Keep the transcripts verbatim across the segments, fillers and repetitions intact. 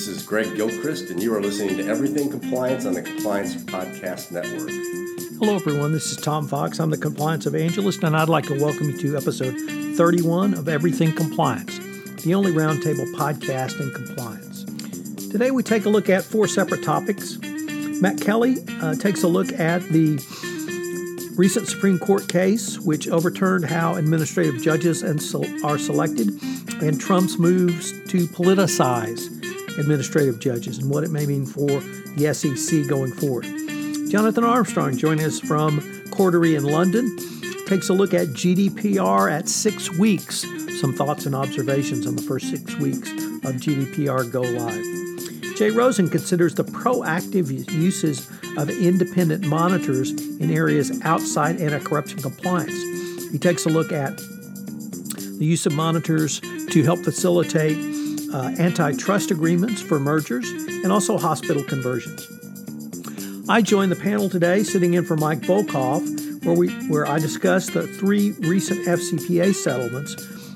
This is Greg Gilchrist, and you are listening to Everything Compliance on the Compliance Podcast Network. Hello, everyone. This is Tom Fox. I'm the Compliance Evangelist, and I'd like to welcome you to episode thirty-one of Everything Compliance, the only roundtable podcast in compliance. Today, we take a look at four separate topics. Matt Kelly uh, takes a look at the recent Supreme Court case, which overturned how administrative judges and so are selected, and Trump's moves to politicize administrative judges and what it may mean for the S E C going forward. Jonathan Armstrong joins us from Cordery in London, takes a look at G D P R at six weeks, some thoughts and observations on the first six weeks of G D P R Go Live. Jay Rosen considers the proactive uses of independent monitors in areas outside anti-corruption compliance. He takes a look at the use of monitors to help facilitate Uh, antitrust agreements for mergers, and also hospital conversions. I joined the panel today, sitting in for Mike Volkov, where, we, where I discussed the three recent F C P A settlements,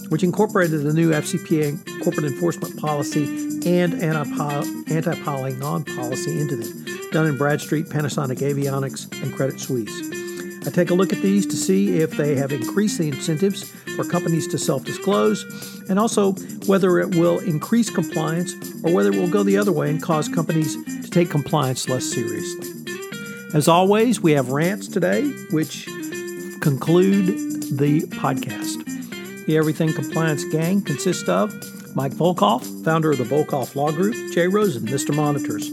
which incorporated the new F C P A corporate enforcement policy and anti-piling on policy into them, Dun and Bradstreet, Panasonic Avionics, and Credit Suisse. I take a look at these to see if they have increased the incentives for companies to self-disclose, and also whether it will increase compliance or whether it will go the other way and cause companies to take compliance less seriously. As always, we have rants today, which conclude the podcast. The Everything Compliance gang consists of Mike Volkov, founder of the Volkov Law Group, Jay Rosen, Mister Monitors,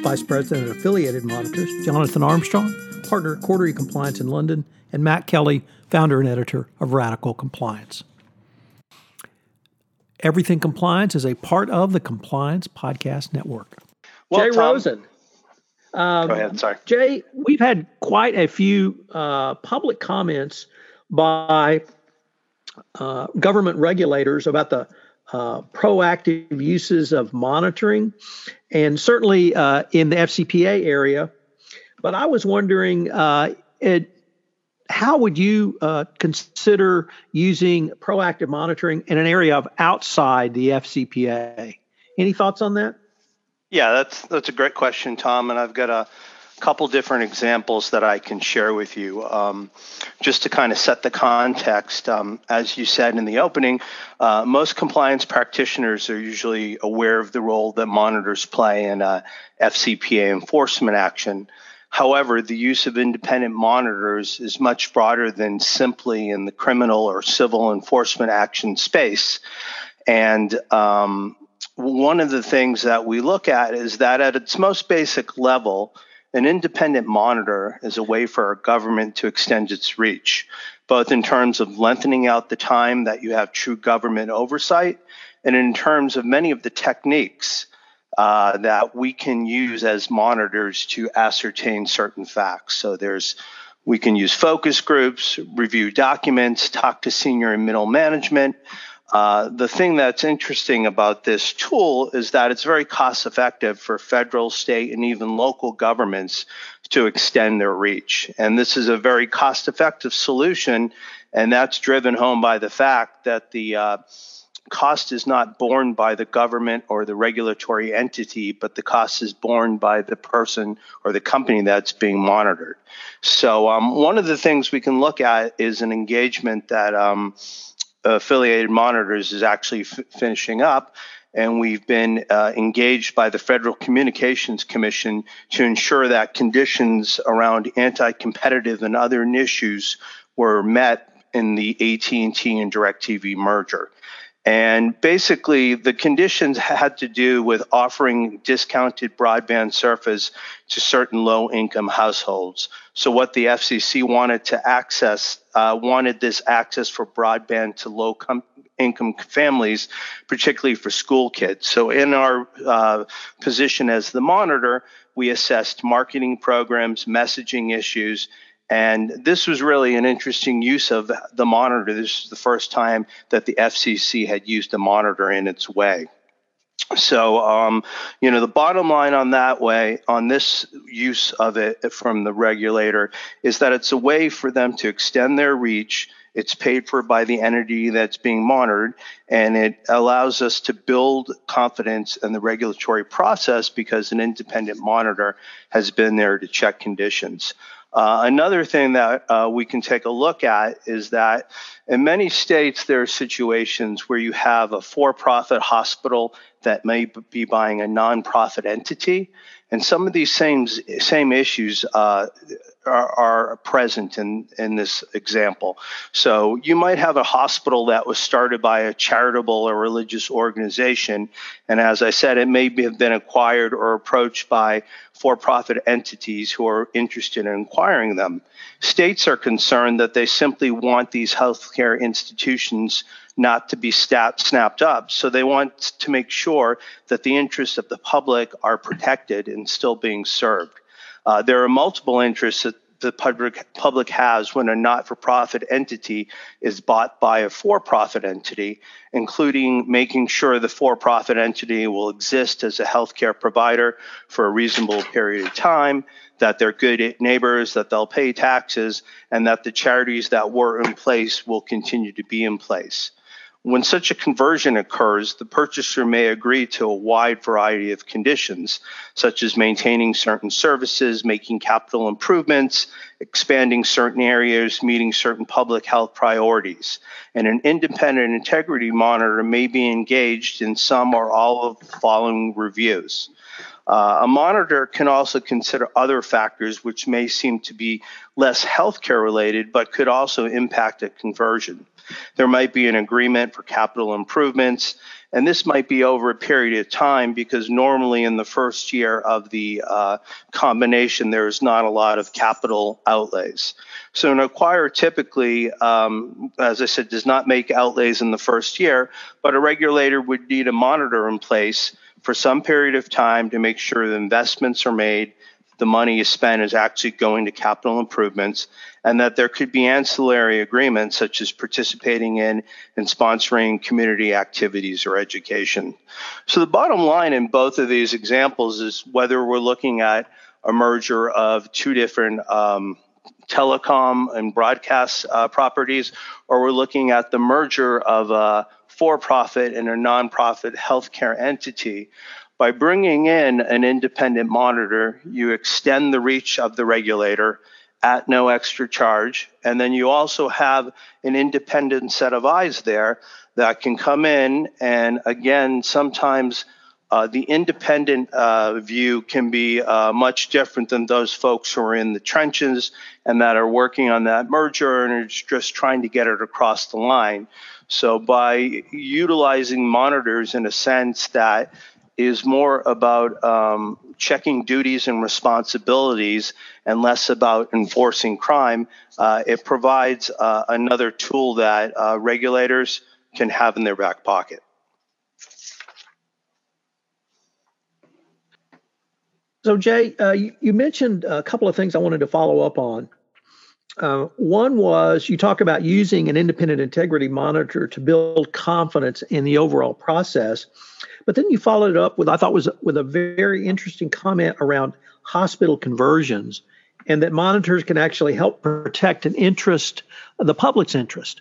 Vice President of Affiliated Monitors, Jonathan Armstrong, partner at Cordery Compliance in London, and Matt Kelly, founder and editor of Radical Compliance. Everything Compliance is a part of the Compliance Podcast Network. Well, Jay Tom, Rosen. Um, go ahead, sorry. Jay, we've had quite a few uh, public comments by uh, government regulators about the uh, proactive uses of monitoring, and certainly uh, in the F C P A area. But I was wondering, uh, it, how would you uh, consider using proactive monitoring in an area of outside the F C P A? Any thoughts on that? Yeah, that's that's a great question, Tom. And I've got a couple different examples that I can share with you. Um, just to kind of set the context, um, as you said in the opening, uh, most compliance practitioners are usually aware of the role that monitors play in uh, F C P A enforcement action. However, the use of independent monitors is much broader than simply in the criminal or civil enforcement action space. And um, one of the things that we look at is that at its most basic level, an independent monitor is a way for our government to extend its reach, both in terms of lengthening out the time that you have true government oversight and in terms of many of the techniques Uh, that we can use as monitors to ascertain certain facts. So there's, we can use focus groups, review documents, talk to senior and middle management. Uh, the thing that's interesting about this tool is that it's very cost effective for federal, state, and even local governments to extend their reach. And this is a very cost effective solution. And that's driven home by the fact that the, uh, cost is not borne by the government or the regulatory entity, but the cost is borne by the person or the company that's being monitored. So um, one of the things we can look at is an engagement that um, Affiliated Monitors is actually f- finishing up. And we've been uh, engaged by the Federal Communications Commission to ensure that conditions around anti-competitive and other issues were met in the A T and T and DirecTV merger. And basically, the conditions had to do with offering discounted broadband service to certain low-income households. So what the F C C wanted to access, uh, wanted this access for broadband to low-income families, particularly for school kids. So in our uh, position as the monitor, we assessed marketing programs, messaging issues. And this was really an interesting use of the monitor. This is the first time that the F C C had used a monitor in its way. So, um, you know, the bottom line on that way, on this use of it from the regulator, is that it's a way for them to extend their reach. It's paid for by the entity that's being monitored, and it allows us to build confidence in the regulatory process because an independent monitor has been there to check conditions. Uh, another thing that uh, we can take a look at is that in many states, there are situations where you have a for-profit hospital that may be buying a nonprofit entity. And some of these same, same issues uh, are, are present in, in this example. So you might have a hospital that was started by a charitable or religious organization. And as I said, it may have been acquired or approached by for-profit entities who are interested in acquiring them. States are concerned that they simply want these healthcare institutions not to be snapped up. So they want to make sure that the interests of the public are protected and still being served. Uh, there are multiple interests that the public, public has when a not-for-profit entity is bought by a for-profit entity, including making sure the for-profit entity will exist as a healthcare provider for a reasonable period of time, that they're good neighbors, that they'll pay taxes, and that the charities that were in place will continue to be in place. When such a conversion occurs, the purchaser may agree to a wide variety of conditions, such as maintaining certain services, making capital improvements, expanding certain areas, meeting certain public health priorities. And an independent integrity monitor may be engaged in some or all of the following reviews. Uh, a monitor can also consider other factors which may seem to be less healthcare related, but could also impact a conversion. There might be an agreement for capital improvements, and this might be over a period of time because normally in the first year of the uh, combination, there's not a lot of capital outlays. So an acquirer typically, um, as I said, does not make outlays in the first year, but a regulator would need a monitor in place for some period of time to make sure the investments are made, the money is spent is actually going to capital improvements, and that there could be ancillary agreements such as participating in and sponsoring community activities or education. So the bottom line in both of these examples is whether we're looking at a merger of two different um, telecom and broadcast uh, properties, or we're looking at the merger of a for-profit and a nonprofit healthcare entity. By bringing in an independent monitor, you extend the reach of the regulator at no extra charge, and then you also have an independent set of eyes there that can come in, and again, sometimes uh, the independent uh, view can be uh, much different than those folks who are in the trenches and that are working on that merger and are just trying to get it across the line. So by utilizing monitors in a sense that is more about um, checking duties and responsibilities and less about enforcing crime, uh, it provides uh, another tool that uh, regulators can have in their back pocket. So Jay, uh, you, you mentioned a couple of things I wanted to follow up on. Uh, one was you talk about using an independent integrity monitor to build confidence in the overall process, but then you followed it up with, I thought was with a very interesting comment around hospital conversions and that monitors can actually help protect an interest, the public's interest.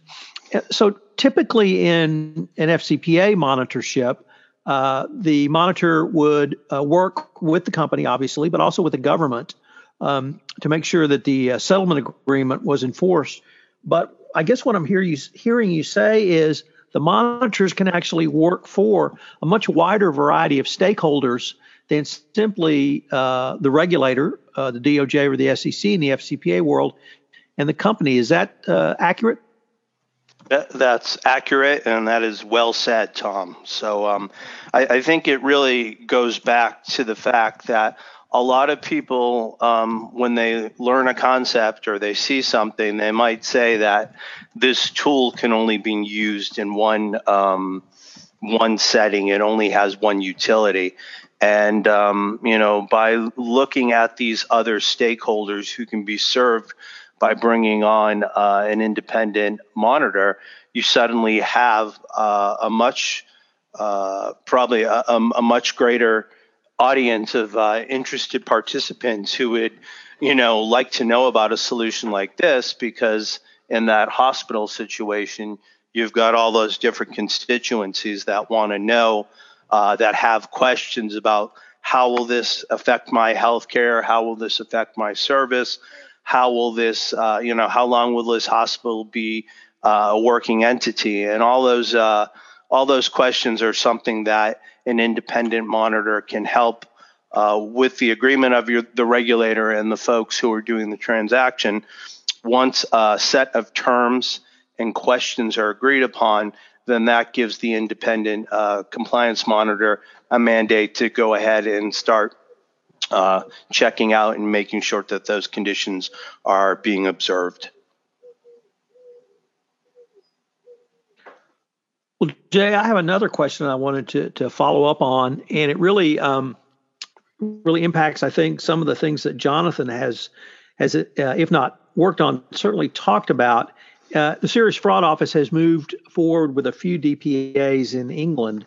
So typically in an F C P A monitorship, uh, the monitor would uh, work with the company, obviously, but also with the government Um, to make sure that the uh, settlement agreement was enforced. But I guess what I'm hear you, hearing you say is the monitors can actually work for a much wider variety of stakeholders than simply uh, the regulator, uh, the D O J or the S E C in the F C P A world, and the company. Is that uh, accurate? That's accurate, and that is well said, Tom. So um, I, I think it really goes back to the fact that a lot of people, um, when they learn a concept or they see something, they might say that this tool can only be used in one um, one setting. It only has one utility. And, um, you know, by looking at these other stakeholders who can be served by bringing on uh, an independent monitor, you suddenly have uh, a much uh, probably a, a much greater audience of uh, interested participants who would, you know, like to know about a solution like this, because in that hospital situation, you've got all those different constituencies that want to know, uh, that have questions about how will this affect my healthcare? How will this affect my service? How will this, uh, you know, how long will this hospital be uh, a working entity? And all those, uh, all those questions are something that an independent monitor can help uh, with the agreement of your, the regulator and the folks who are doing the transaction. Once a set of terms and questions are agreed upon, then that gives the independent uh, compliance monitor a mandate to go ahead and start uh, checking out and making sure that those conditions are being observed. Well, Jay, I have another question I wanted to to follow up on, and it really um, really impacts, I think, some of the things that Jonathan has, has uh, if not worked on, certainly talked about. Uh, the Serious Fraud Office has moved forward with a few D P As in England,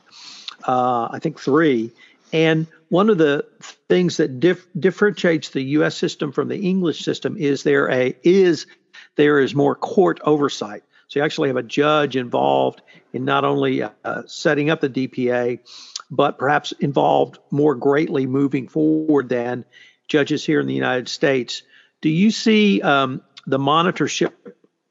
uh, I think three. And one of the things that dif- differentiates the U S system from the English system is there a is there is more court oversight. So you actually have a judge involved in not only uh, setting up the D P A, but perhaps involved more greatly moving forward than judges here in the United States. Do you see um, the monitorship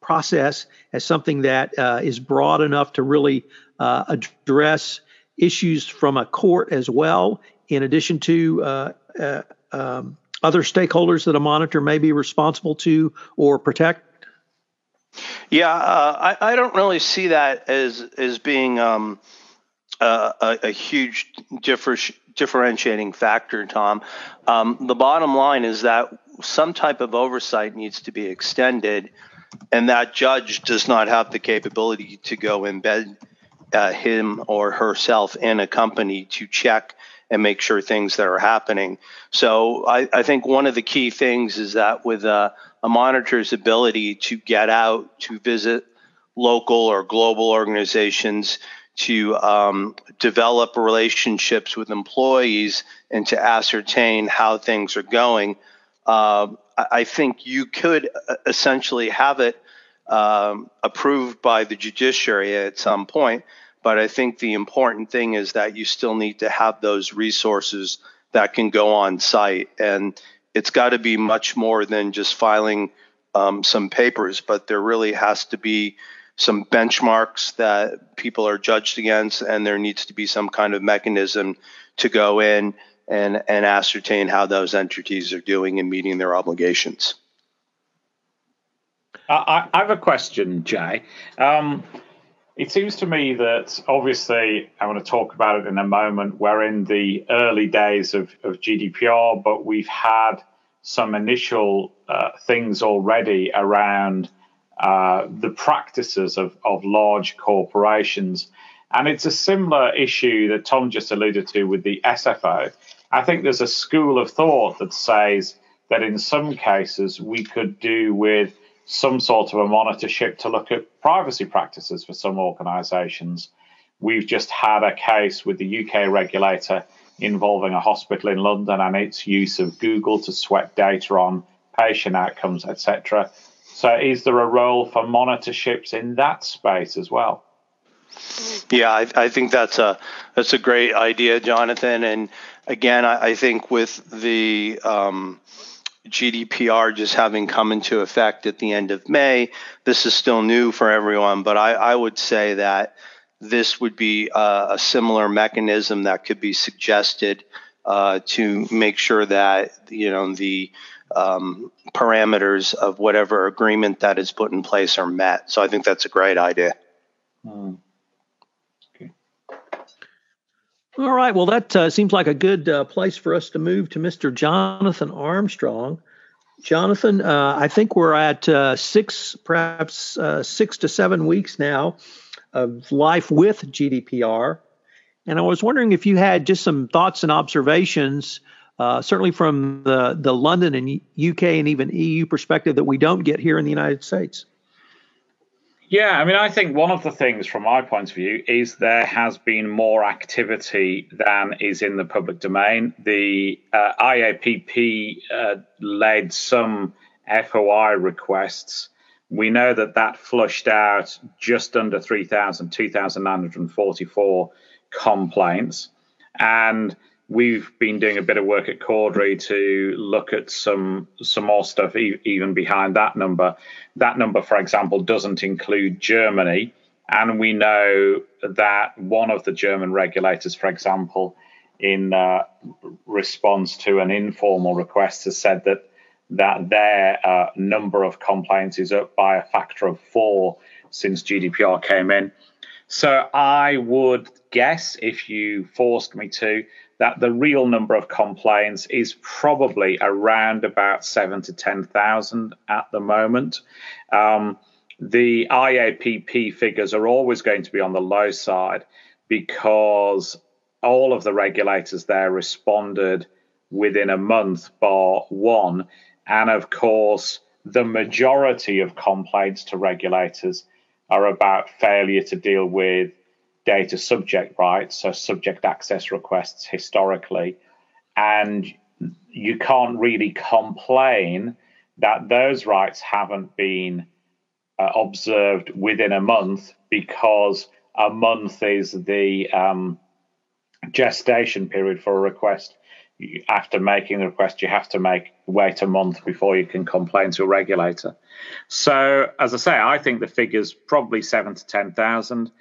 process as something that uh, is broad enough to really uh, address issues from a court as well, in addition to uh, uh, um, other stakeholders that a monitor may be responsible to or protect? Yeah, uh, I, I don't really see that as as being um, uh, a, a huge differ- differentiating factor, Tom. Um, the bottom line is that some type of oversight needs to be extended, and that judge does not have the capability to go embed uh, him or herself in a company to check and make sure things that are happening. So I, I think one of the key things is that with a, a monitor's ability to get out, to visit local or global organizations, to um, develop relationships with employees, and to ascertain how things are going, uh, I think you could essentially have it um, approved by the judiciary at some point. But I think the important thing is that you still need to have those resources that can go on site. And it's got to be much more than just filing um, some papers, but there really has to be some benchmarks that people are judged against, and there needs to be some kind of mechanism to go in and, and ascertain how those entities are doing and meeting their obligations. I, I have a question, Jay. Um, It seems to me that, obviously, I want to talk about it in a moment, we're in the early days of, of G D P R, but we've had some initial uh, things already around uh, the practices of, of large corporations. And it's a similar issue that Tom just alluded to with the S F O. I think there's a school of thought that says that in some cases we could do with some sort of a monitorship to look at privacy practices for some organisations. We've just had a case with the U K regulator involving a hospital in London and its use of Google to sweat data on patient outcomes, et cetera. So is there a role for monitorships in that space as well? Yeah, I, I think that's a that's a great idea, Jonathan. And again, I, I think with the um, G D P R just having come into effect at the end of May, this is still new for everyone, but I, I would say that this would be a, a similar mechanism that could be suggested uh, to make sure that, you know, the um, parameters of whatever agreement that is put in place are met. So I think that's a great idea. Mm. Okay. All right. Well, that uh, seems like a good uh, place for us to move to Mister Jonathan Armstrong. Jonathan, uh, I think we're at uh, six, perhaps uh, six to seven weeks now of life with G D P R. And I was wondering if you had just some thoughts and observations, uh, certainly from the, the London and U K and even E U perspective that we don't get here in the United States. Yeah, I mean, I think one of the things from my point of view is there has been more activity than is in the public domain. The uh, I A P P uh, led some F O I requests. We know that that flushed out just under three thousand, two thousand nine hundred forty-four complaints. And we've been doing a bit of work at Cordry to look at some some more stuff e- even behind that number. That number, for example, doesn't include Germany. And we know that one of the German regulators, for example, in uh, response to an informal request has said that, that their uh, number of complaints is up by a factor of four since G D P R came in. So I would guess, if you forced me to, that the real number of complaints is probably around about seven to ten thousand at the moment. Um, the I A P P figures are always going to be on the low side because all of the regulators there responded within a month bar one. And of course, the majority of complaints to regulators are about failure to deal with data subject rights, so subject access requests historically. And you can't really complain that those rights haven't been uh, observed within a month because a month is the um, gestation period for a request. After making the request, you have to make wait a month before you can complain to a regulator. So, as I say, I think the figure's probably seven to ten thousand.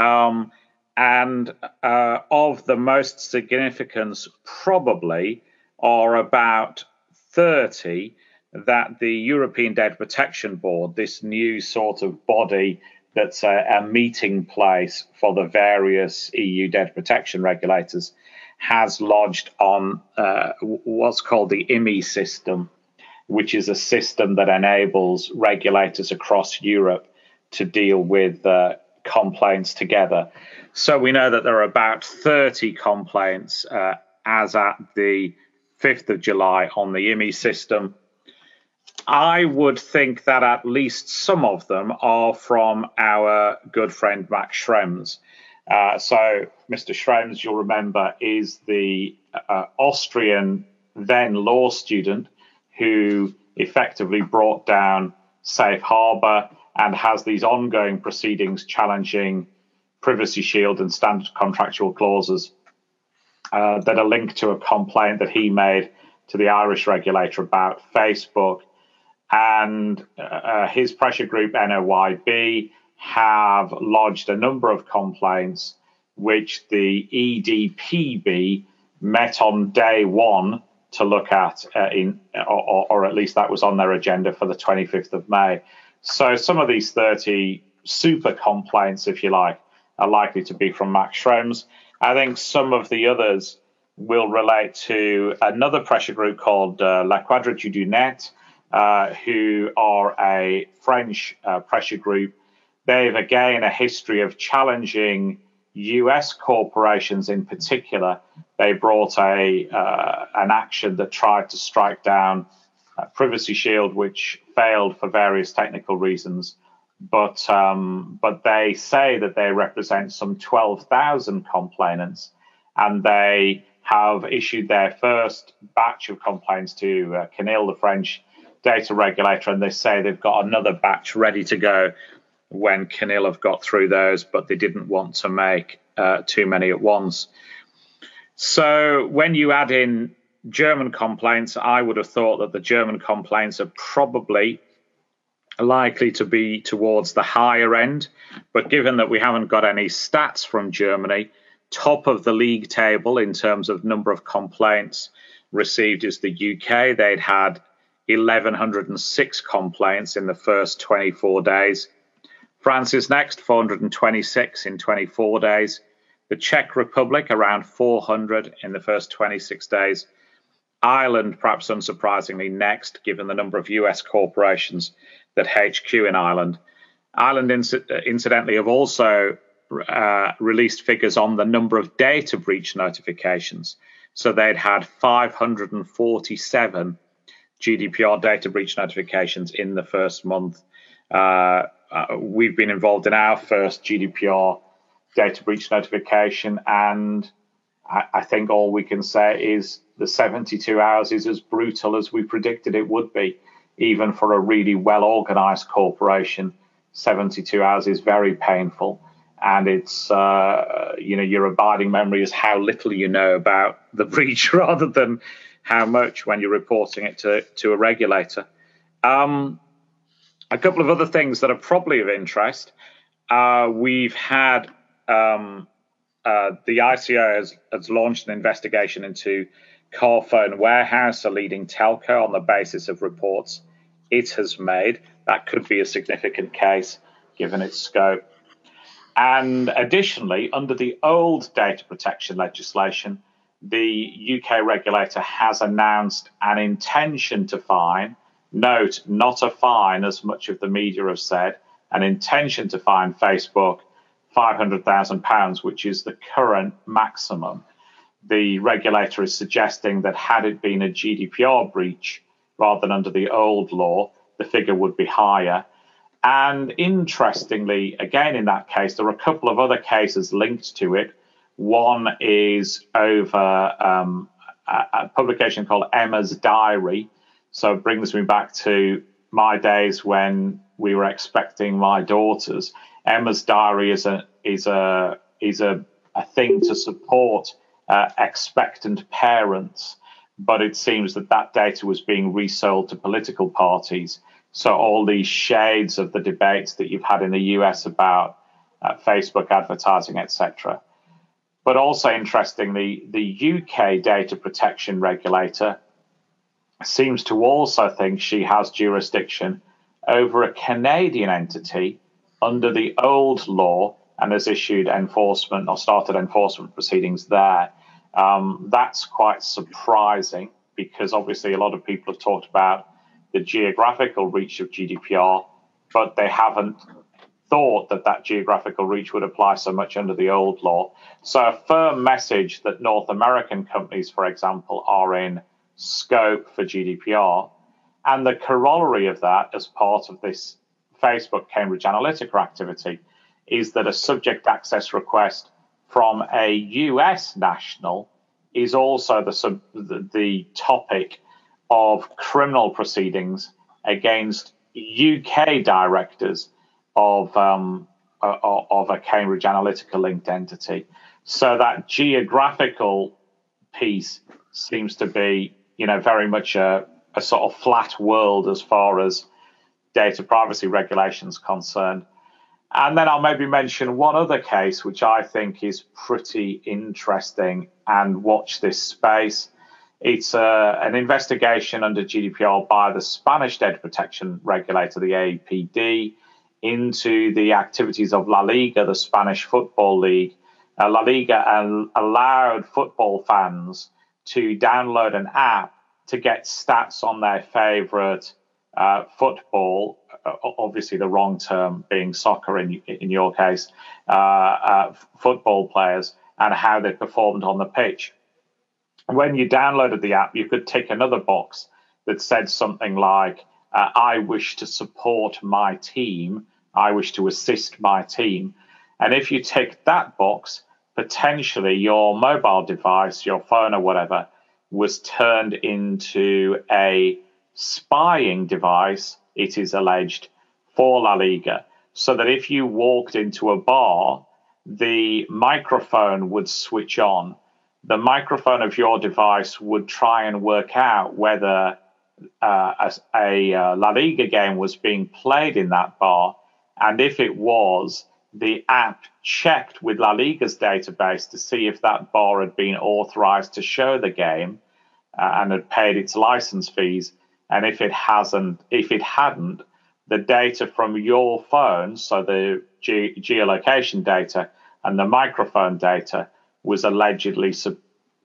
Um, and uh, of the most significance, probably are about thirty that the European Data Protection Board, this new sort of body that's a, a meeting place for the various E U data protection regulators, has lodged on uh, what's called the I M I system, which is a system that enables regulators across Europe to deal with uh, complaints together. So we know that there are about thirty complaints uh, as at the fifth of July on the I M I system. I would think that at least some of them are from our good friend Max Schrems. Uh, so Mister Schrems, you'll remember, is the uh, Austrian then law student who effectively brought down Safe Harbor and has these ongoing proceedings challenging Privacy Shield and standard contractual clauses uh, that are linked to a complaint that he made to the Irish regulator about Facebook. And uh, his pressure group, N O Y B, have lodged a number of complaints which the E D P B met on day one to look at, uh, in, or, or at least that was on their agenda for the twenty-fifth of May. So some of these thirty super complaints, if you like, are likely to be from Max Schrems. I think some of the others will relate to another pressure group called uh, La Quadrature du Net, uh, who are a French uh, pressure group. They've, again, a history of challenging U S corporations in particular. They brought a uh, an action that tried to strike down uh, Privacy Shield, which failed for various technical reasons. But, um, but they say that they represent some twelve thousand complainants, and they have issued their first batch of complaints to uh, C N I L, the French data regulator, and they say they've got another batch ready to go when C N I L have got through those, but they didn't want to make uh, too many at once. So when you add in German complaints, I would have thought that the German complaints are probably likely to be towards the higher end. But given that we haven't got any stats from Germany, top of the league table in terms of number of complaints received is the U K. They'd had eleven oh six complaints in the first twenty-four days. France is next, four hundred twenty-six in twenty-four days. The Czech Republic, around four hundred in the first twenty-six days. Ireland, perhaps unsurprisingly, next, given the number of U S corporations that H Q in Ireland. Ireland, inc- incidentally, have also uh, released figures on the number of data breach notifications. So they'd had five hundred forty-seven G D P R data breach notifications in the first month. Uh, uh, we've been involved in our first G D P R data breach notification, and I, I think all we can say is the seventy-two hours is as brutal as we predicted it would be. Even for a really well-organized corporation, seventy-two hours is very painful. And it's, uh, you know, your abiding memory is how little you know about the breach rather than how much when you're reporting it to, to a regulator. Um, a couple of other things that are probably of interest. Uh, we've had um, uh, the I C O has, has launched an investigation into Car Phone Warehouse, a leading telco, on the basis of reports it has made. That could be a significant case given its scope. And additionally, under the old data protection legislation, the U K regulator has announced an intention to fine. Note, not a fine, as much of the media have said, an intention to fine Facebook five hundred thousand pounds, which is the current maximum. The regulator is suggesting that had it been a G D P R breach rather than under the old law, the figure would be higher. And interestingly, again, in that case, there are a couple of other cases linked to it. One is over um, a, a publication called Emma's Diary. So it brings me back to my days when we were expecting my daughters. Emma's Diary is a is a is a, a thing to support Uh, expectant parents, but it seems that that data was being resold to political parties. So all these shades of the debates that you've had in the U S about uh, Facebook advertising, et cetera. But also interestingly, the U K data protection regulator seems to also think she has jurisdiction over a Canadian entity under the old law and has issued enforcement or started enforcement proceedings there. Um, that's quite surprising because obviously a lot of people have talked about the geographical reach of G D P R, but they haven't thought that that geographical reach would apply so much under the old law. So a firm message that North American companies, for example, are in scope for G D P R. And the corollary of that as part of this Facebook Cambridge Analytica activity is that a subject access request from a U S national is also the, sub, the the topic of criminal proceedings against U K directors of um, of a Cambridge Analytica linked entity. So that geographical piece seems to be, you know, very much a, a sort of flat world as far as data privacy regulations concerned. And then I'll maybe mention one other case, which I think is pretty interesting, and watch this space. It's uh, an investigation under G D P R by the Spanish data protection regulator, the A P D, into the activities of La Liga, the Spanish football league. Uh, La Liga al- allowed football fans to download an app to get stats on their favorite uh, football. Obviously, the wrong term being soccer in in your case, uh, uh, football players, and how they performed on the pitch. When you downloaded the app, you could tick another box that said something like, uh, I wish to support my team, I wish to assist my team. And if you ticked that box, potentially your mobile device, your phone or whatever, was turned into a spying device, it is alleged, for La Liga, so that if you walked into a bar, the microphone would switch on. The microphone of your device would try and work out whether uh, a, a La Liga game was being played in that bar. And if it was, the app checked with La Liga's database to see if that bar had been authorized to show the game uh, and had paid its license fees. And if it hasn't, if it hadn't, the data from your phone, so the ge- geolocation data and the microphone data, was allegedly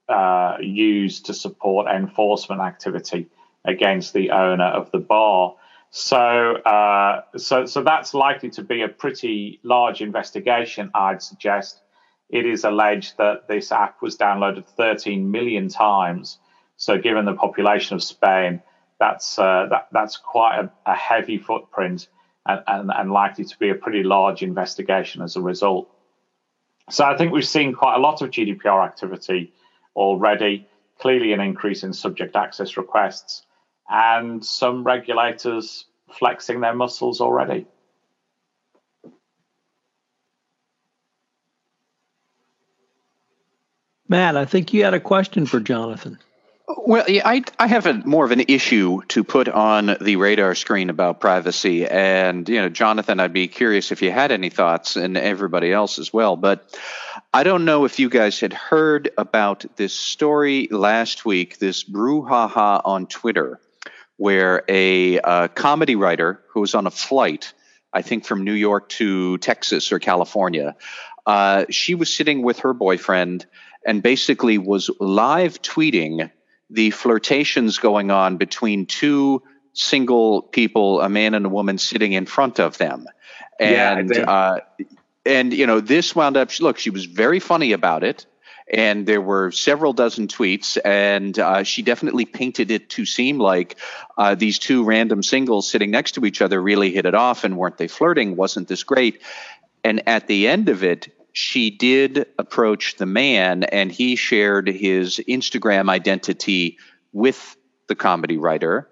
uh, used to support enforcement activity against the owner of the bar. So, uh, so, so that's likely to be a pretty large investigation, I'd suggest. It is alleged that this app was downloaded thirteen million times. So, given the population of Spain, That's uh, that, that's quite a, a heavy footprint and, and, and likely to be a pretty large investigation as a result. So I think we've seen quite a lot of G D P R activity already, clearly an increase in subject access requests, and some regulators flexing their muscles already. Matt, I think you had a question for Jonathan. Well, yeah, I, I have a, more of an issue to put on the radar screen about privacy. And, you know, Jonathan, I'd be curious if you had any thoughts, and everybody else as well. But I don't know if you guys had heard about this story last week, this brouhaha on Twitter, where a, a comedy writer who was on a flight, I think from New York to Texas or California, uh, she was sitting with her boyfriend and basically was live tweeting the flirtations going on between two single people, a man and a woman, sitting in front of them. And, yeah, uh, and you know, this wound up, look, she was very funny about it, and there were several dozen tweets, and uh, she definitely painted it to seem like uh, these two random singles sitting next to each other really hit it off, and weren't they flirting? Wasn't this great? And at the end of it, she did approach the man, and he shared his Instagram identity with the comedy writer.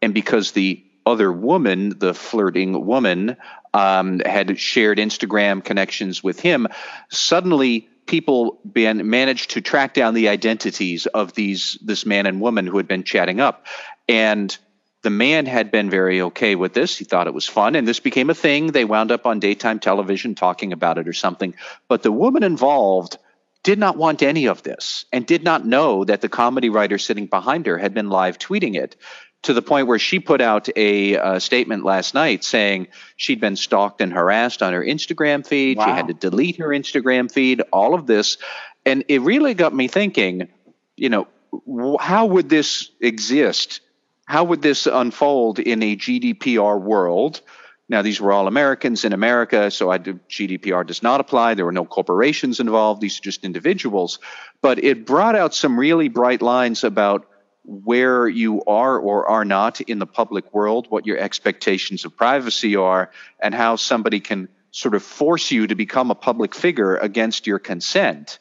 And because the other woman, the flirting woman, um, had shared Instagram connections with him, suddenly people been, managed to track down the identities of these this man and woman who had been chatting up. And the man had been very okay with this. He thought it was fun, and this became a thing. They wound up on daytime television talking about it or something. But the woman involved did not want any of this and did not know that the comedy writer sitting behind her had been live tweeting it, to the point where she put out a uh, statement last night saying she'd been stalked and harassed on her Instagram feed. Wow. She had to delete her Instagram feed, all of this. And it really got me thinking, you know, w- how would this exist? How would this unfold in a G D P R world? Now, these were all Americans in America, so I do, G D P R does not apply. There were no corporations involved. These are just individuals. But it brought out some really bright lines about where you are or are not in the public world, what your expectations of privacy are, and how somebody can sort of force you to become a public figure against your consent.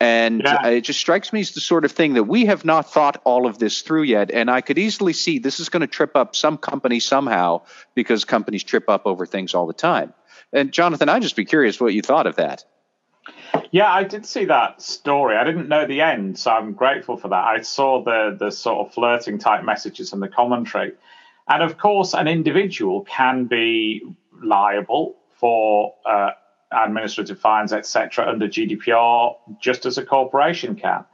And yeah. It just strikes me as the sort of thing that we have not thought all of this through yet. And I could easily see this is going to trip up some company somehow, because companies trip up over things all the time. And Jonathan, I'd just be curious what you thought of that. Yeah, I did see that story. I didn't know the end, so I'm grateful for that. I saw the, the sort of flirting type messages and the commentary. And of course, an individual can be liable for uh administrative fines, et cetera, under G D P R, just as a corporation can.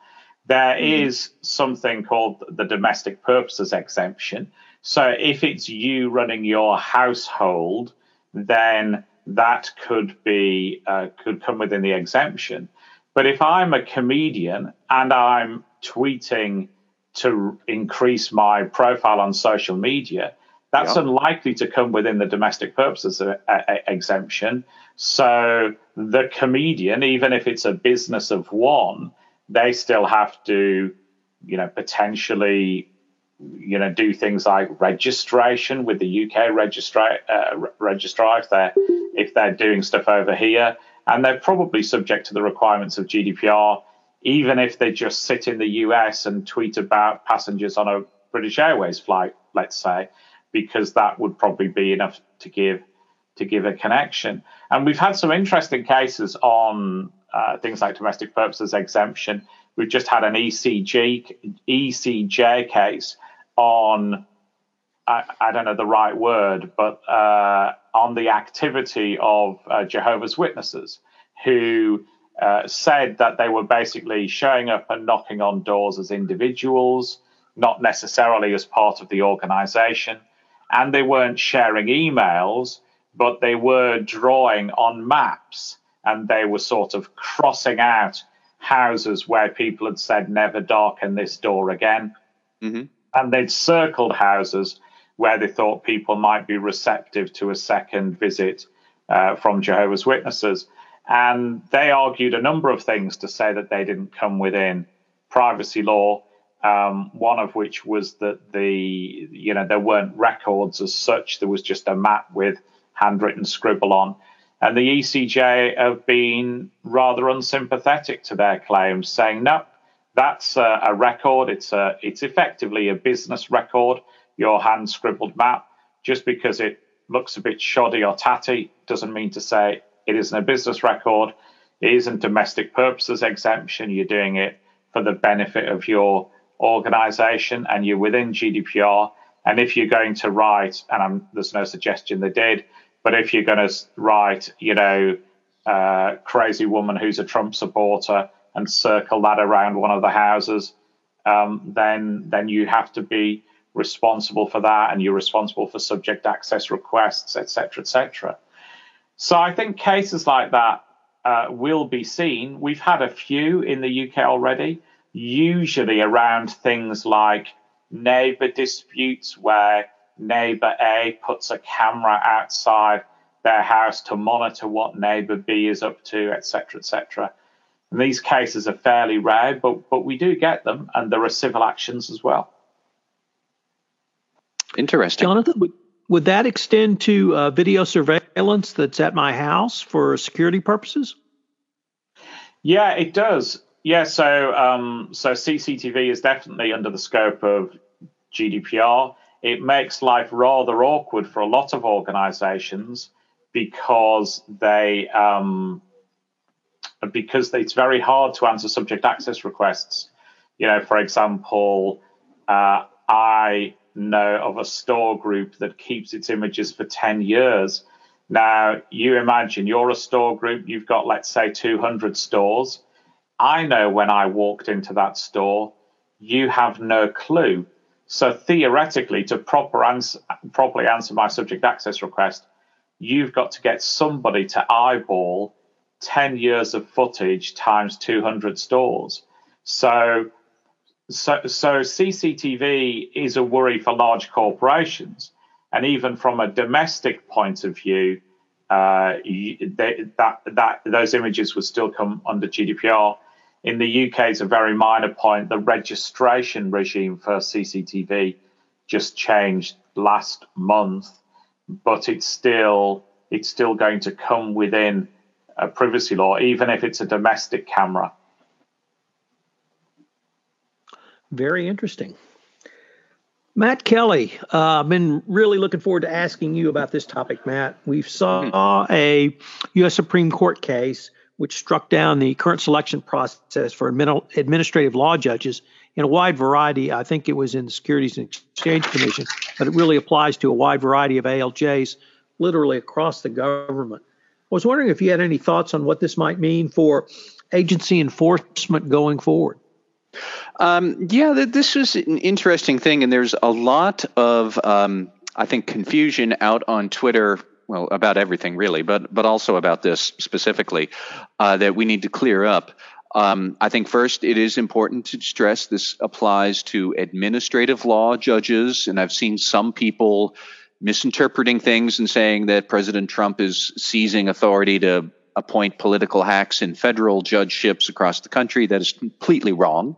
There mm. is something called the domestic purposes exemption. So if it's you running your household, then that could be uh, could come within the exemption. But if I'm a comedian and I'm tweeting to increase my profile on social media, that's yeah. unlikely to come within the domestic purposes uh, uh, exemption. So the comedian, even if it's a business of one, they still have to, you know, potentially, you know, do things like registration with the U K registrar, uh, registrar if they're, if they're doing stuff over here. And they're probably subject to the requirements of G D P R, even if they just sit in the U S and tweet about passengers on a British Airways flight, let's say, because that would probably be enough to give to give a connection. And we've had some interesting cases on uh, things like domestic purposes exemption. We've just had an E C G, E C J case on, I, I don't know the right word, but uh, on the activity of uh, Jehovah's Witnesses, who uh, said that they were basically showing up and knocking on doors as individuals, not necessarily as part of the organization. And they weren't sharing emails, but they were drawing on maps, and they were sort of crossing out houses where people had said, never darken this door again. Mm-hmm. And they'd circled houses where they thought people might be receptive to a second visit uh, from Jehovah's Witnesses. And they argued a number of things to say that they didn't come within privacy law. Um, one of which was that the, you know, there weren't records as such. There was just a map with handwritten scribble on. And the E C J have been rather unsympathetic to their claims, saying, no, that's a, a record. It's a, it's effectively a business record, your hand-scribbled map. Just because it looks a bit shoddy or tatty doesn't mean to say it isn't a business record. It isn't domestic purposes exemption. You're doing it for the benefit of your organization and you're within G D P R. And if you're going to write, and I'm, there's no suggestion they did, but if you're going to write, you know, uh, crazy woman who's a Trump supporter and circle that around one of the houses, um, then then you have to be responsible for that, and you're responsible for subject access requests, et cetera, et cetera. So I think cases like that uh, will be seen. We've had a few in the U K already, usually around things like neighbour disputes where neighbour A puts a camera outside their house to monitor what neighbour B is up to, et cetera, et cetera. And these cases are fairly rare, but, but we do get them, and there are civil actions as well. Interesting. Jonathan, would, would that extend to uh, video surveillance that's at my house for security purposes? Yeah, it does. Yeah, so um, so C C T V is definitely under the scope of G D P R. It makes life rather awkward for a lot of organizations because they um, because it's very hard to answer subject access requests. You know, for example, uh, I know of a store group that keeps its images for ten years. Now, you imagine you're a store group. You've got, let's say, two hundred stores. I know when I walked into that store, you have no clue. So theoretically, to proper answer, properly answer my subject access request, you've got to get somebody to eyeball ten years of footage times two hundred stores. So, so, so C C T V is a worry for large corporations. And even from a domestic point of view, uh, they, that, that, those images would still come under G D P R. In the U K, it's a very minor point. The registration regime for C C T V just changed last month, but it's still it's still going to come within a privacy law, even if it's a domestic camera. Very interesting. Matt Kelly, I've uh, been really looking forward to asking you about this topic, Matt. We saw a U S Supreme Court case which struck down the current selection process for administrative law judges in a wide variety. I think it was in the Securities and Exchange Commission, but it really applies to a wide variety of A L Js literally across the government. I was wondering if you had any thoughts on what this might mean for agency enforcement going forward. Um, yeah, th- this was an interesting thing, and there's a lot of, um, I think, confusion out on Twitter. Well, about everything really, but but also about this specifically, uh, that we need to clear up. Um, I think first it is important to stress this applies to administrative law judges, and I've seen some people misinterpreting things and saying that President Trump is seizing authority to appoint political hacks in federal judgeships across the country. That is completely wrong.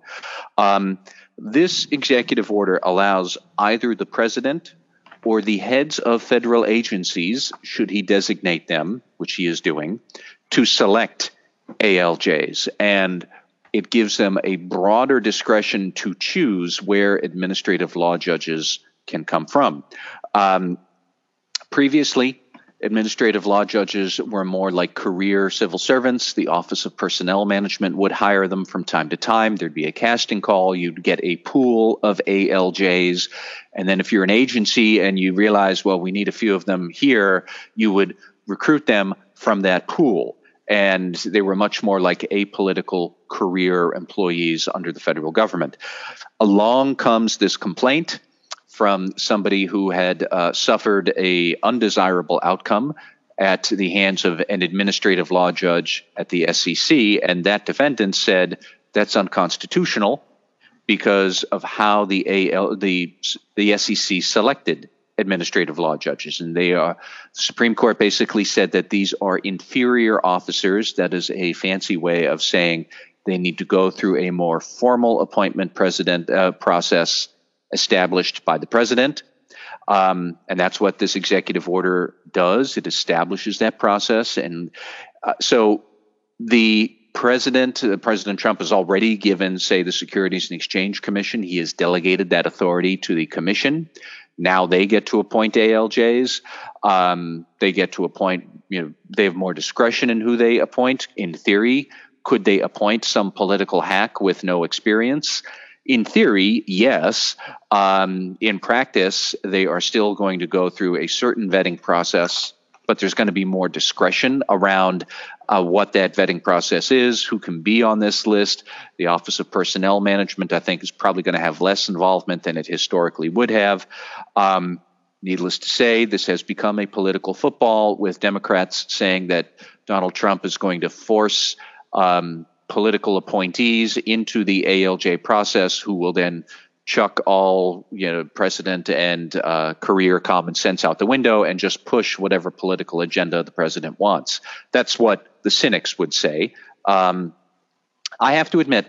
Um, this executive order allows either the president or the heads of federal agencies, should he designate them, which he is doing, to select A L Js. And it gives them a broader discretion to choose where administrative law judges can come from. Um, previously, administrative law judges were more like career civil servants. The Office of Personnel Management would hire them from time to time. There'd be a casting call. You'd get a pool of A L Js. And then if you're an agency and you realize, well, we need a few of them here, you would recruit them from that pool. And they were much more like apolitical career employees under the federal government. Along comes this complaint from somebody who had uh, suffered a undesirable outcome at the hands of an administrative law judge at the S E C, and that defendant said that's unconstitutional because of how the A L, the the S E C selected administrative law judges, and they are the Supreme Court basically said that these are inferior officers. That is a fancy way of saying they need to go through a more formal appointment president uh, process established by the president. Um, and that's what this executive order does. It establishes that process. And uh, so the President, uh, President Trump has already given, say, the Securities and Exchange Commission. He has delegated that authority to the commission. Now they get to appoint A L Js. Um, they get to appoint, you know, they have more discretion in who they appoint. In theory, could they appoint some political hack with no experience? In theory, yes. Um, in practice, they are still going to go through a certain vetting process, but there's going to be more discretion around uh, what that vetting process is, who can be on this list. The Office of Personnel Management, I think, is probably going to have less involvement than it historically would have. Um, needless to say, this has become a political football, with Democrats saying that Donald Trump is going to force um, political appointees into the A L J process, who will then chuck all, you know, precedent and uh, career common sense out the window and just push whatever political agenda the president wants. That's what the cynics would say. Um, I have to admit,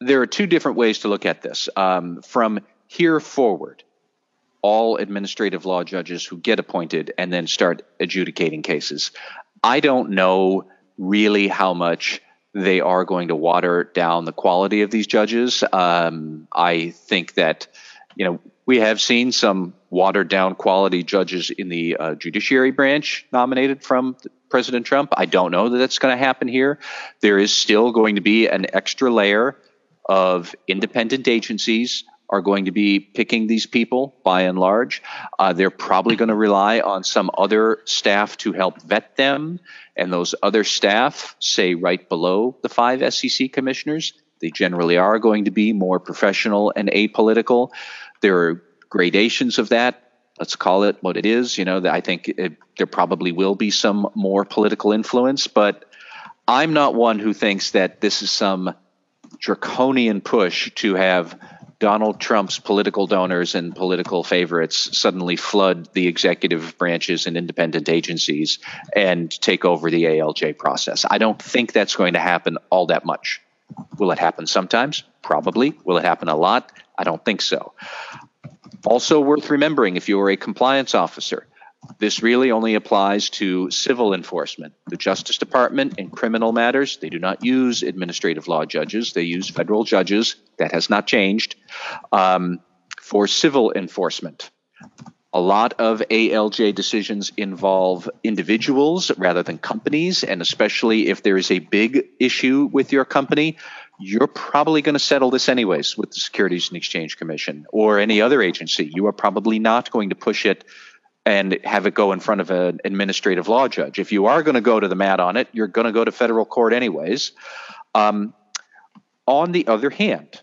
there are two different ways to look at this. Um, from here forward, all administrative law judges who get appointed and then start adjudicating cases, I don't know really how much they are going to water down the quality of these judges. Um, I think that, you know, we have seen some watered down quality judges in the uh, judiciary branch nominated from President Trump. I don't know that that's going to happen here. There is still going to be an extra layer of independent agencies are going to be picking these people by and large. Uh, they're probably going to rely on some other staff to help vet them. And those other staff, say right below the five S E C commissioners, they generally are going to be more professional and apolitical. There are gradations of that. Let's call it what it is. You know, I think it, there probably will be some more political influence, but I'm not one who thinks that this is some draconian push to have Donald Trump's political donors and political favorites suddenly flood the executive branches and independent agencies and take over the A L J process. I don't think that's going to happen all that much. Will it happen sometimes? Probably. Will it happen a lot? I don't think so. Also worth remembering, if you are a compliance officer, this really only applies to civil enforcement. The Justice Department in criminal matters, they do not use administrative law judges. They use federal judges. That has not changed. Um, for civil enforcement, a lot of A L J decisions involve individuals rather than companies, and especially if there is a big issue with your company, you're probably going to settle this anyways with the Securities and Exchange Commission or any other agency. You are probably not going to push it and have it go in front of an administrative law judge. If you are going to go to the mat on it, you're going to go to federal court anyways. Um, on the other hand,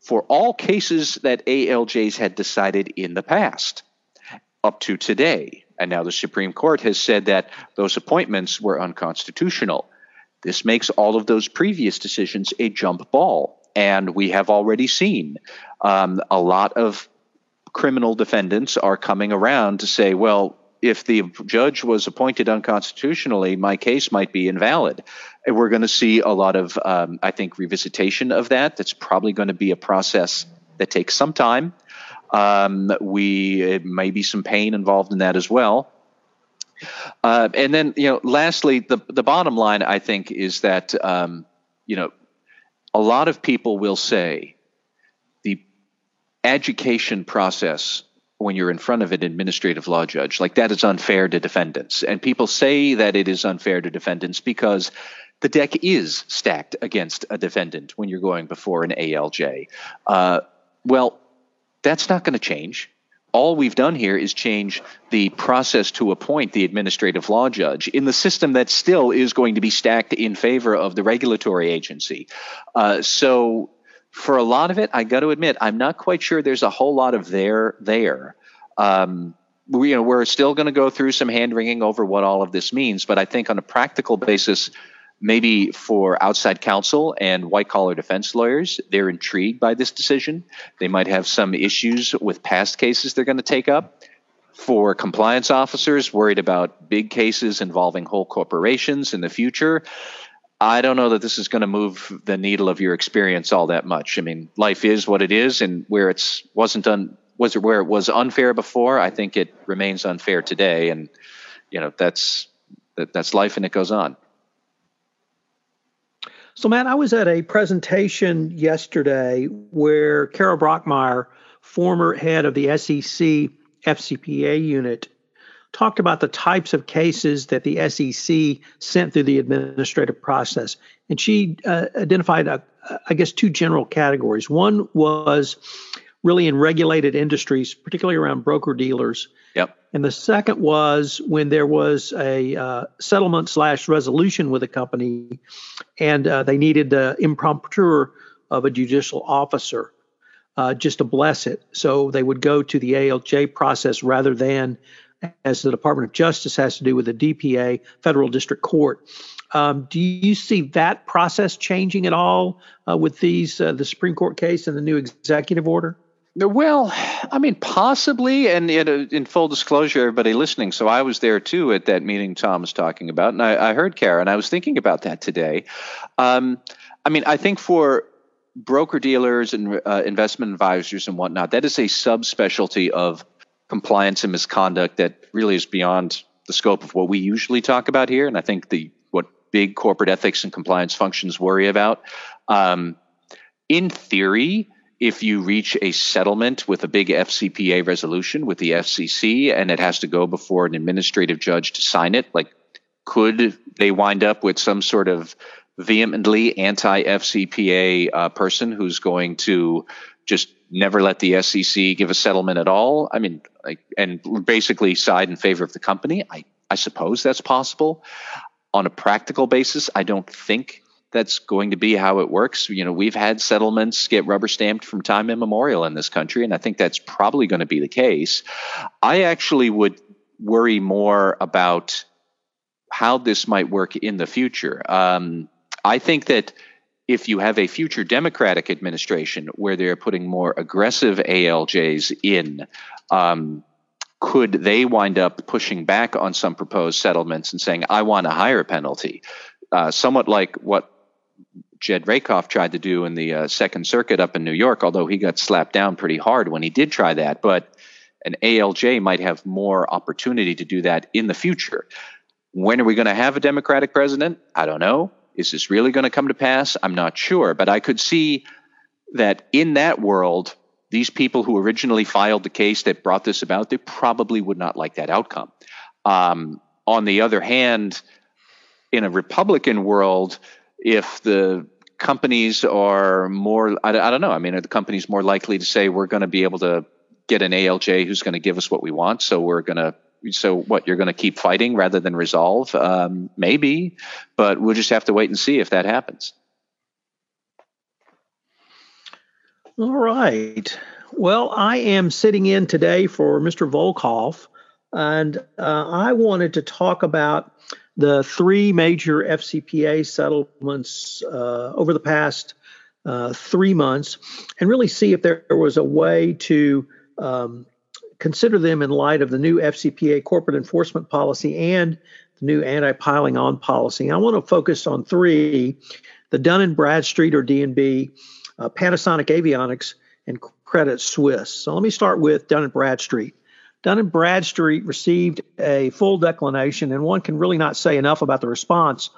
for all cases that A L Js had decided in the past up to today, and now the Supreme Court has said that those appointments were unconstitutional, this makes all of those previous decisions a jump ball. And we have already seen um, a lot of criminal defendants are coming around to say, well, if the judge was appointed unconstitutionally, my case might be invalid. And we're going to see a lot of, um, I think, revisitation of that. That's probably going to be a process that takes some time. Um, we it may be some pain involved in that as well. Uh, and then, you know, lastly, the, the bottom line, I think, is that, um, you know, a lot of people will say, education process when you're in front of an administrative law judge, like that is unfair to defendants. And people say that it is unfair to defendants because the deck is stacked against a defendant when you're going before an A L J. Uh, well, that's not going to change. All we've done here is change the process to appoint the administrative law judge in the system that still is going to be stacked in favor of the regulatory agency. Uh, so For a lot of it, I got to admit, I'm not quite sure there's a whole lot of there there. Um, we, you know, we're still going to go through some hand-wringing over what all of this means, but I think on a practical basis, maybe for outside counsel and white-collar defense lawyers, they're intrigued by this decision. They might have some issues with past cases they're going to take up. For compliance officers worried about big cases involving whole corporations in the future, I don't know that this is going to move the needle of your experience all that much. I mean, life is what it is, and where it's wasn't done, was where it was unfair before, I think it remains unfair today. And, you know, that's that, that's life, and it goes on. So, Matt, I was at a presentation yesterday where Carol Brockmeier, former head of the S E C F C P A unit, talked about the types of cases that the S E C sent through the administrative process. And she uh, identified, uh, I guess, two general categories. One was really in regulated industries, particularly around broker-dealers. Yep. And the second was when there was a uh, settlement slash resolution with a company, and uh, they needed the imprimatur of a judicial officer uh, just to bless it. So they would go to the A L J process rather than, as the Department of Justice has to do with the D P A, federal district court. Um, do you see that process changing at all uh, with these uh, the Supreme Court case and the new executive order? Well, I mean, possibly. And in, in full disclosure, everybody listening, so I was there too at that meeting Tom was talking about, and I, I heard Karen. I was thinking about that today. Um, I mean, I think for broker dealers and uh, investment advisors and whatnot, that is a subspecialty of compliance and misconduct that really is beyond the scope of what we usually talk about here. And I think the what big corporate ethics and compliance functions worry about. Um, in theory, if you reach a settlement with a big F C P A resolution with the F C C and it has to go before an administrative judge to sign it, like, could they wind up with some sort of vehemently anti-F C P A uh, person who's going to just never let the S E C give a settlement at all? I mean, like, and basically side in favor of the company. I, I suppose that's possible. On a practical basis, I don't think that's going to be how it works. You know, we've had settlements get rubber stamped from time immemorial in this country, and I think that's probably going to be the case. I actually would worry more about how this might work in the future. Um, I think that if you have a future Democratic administration where they're putting more aggressive A L Js in, um, could they wind up pushing back on some proposed settlements and saying, I want a higher penalty? Uh, somewhat like what Jed Rakoff tried to do in the uh, Second Circuit up in New York, although he got slapped down pretty hard when he did try that. But an A L J might have more opportunity to do that in the future. When are we going to have a Democratic president? I don't know. Is this really going to come to pass? I'm not sure. But I could see that in that world, these people who originally filed the case that brought this about, they probably would not like that outcome. Um, on the other hand, in a Republican world, if the companies are more, I, I don't know, I mean, are the companies more likely to say, we're going to be able to get an A L J who's going to give us what we want, so we're going to So what, you're going to keep fighting rather than resolve? Um, maybe, but we'll just have to wait and see if that happens. All right. Well, I am sitting in today for Mister Volkov, and uh, I wanted to talk about the three major F C P A settlements uh, over the past uh, three months and really see if there was a way to um, consider them in light of the new F C P A corporate enforcement policy and the new anti-piling on policy. And I want to focus on three, the Dun and Bradstreet, or D and B, uh, Panasonic Avionics, and Credit Suisse. So let me start with Dun and Bradstreet. Dun and Bradstreet received a full declination, and one can really not say enough about the response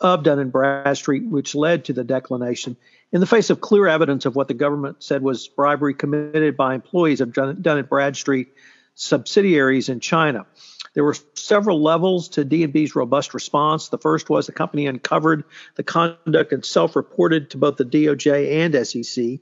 of Dun and Bradstreet, which led to the declination, in the face of clear evidence of what the government said was bribery committed by employees of Dun and Bradstreet subsidiaries in China. There were several levels to D and B's robust response. The first was the company uncovered the conduct and self-reported to both the D O J and S E C.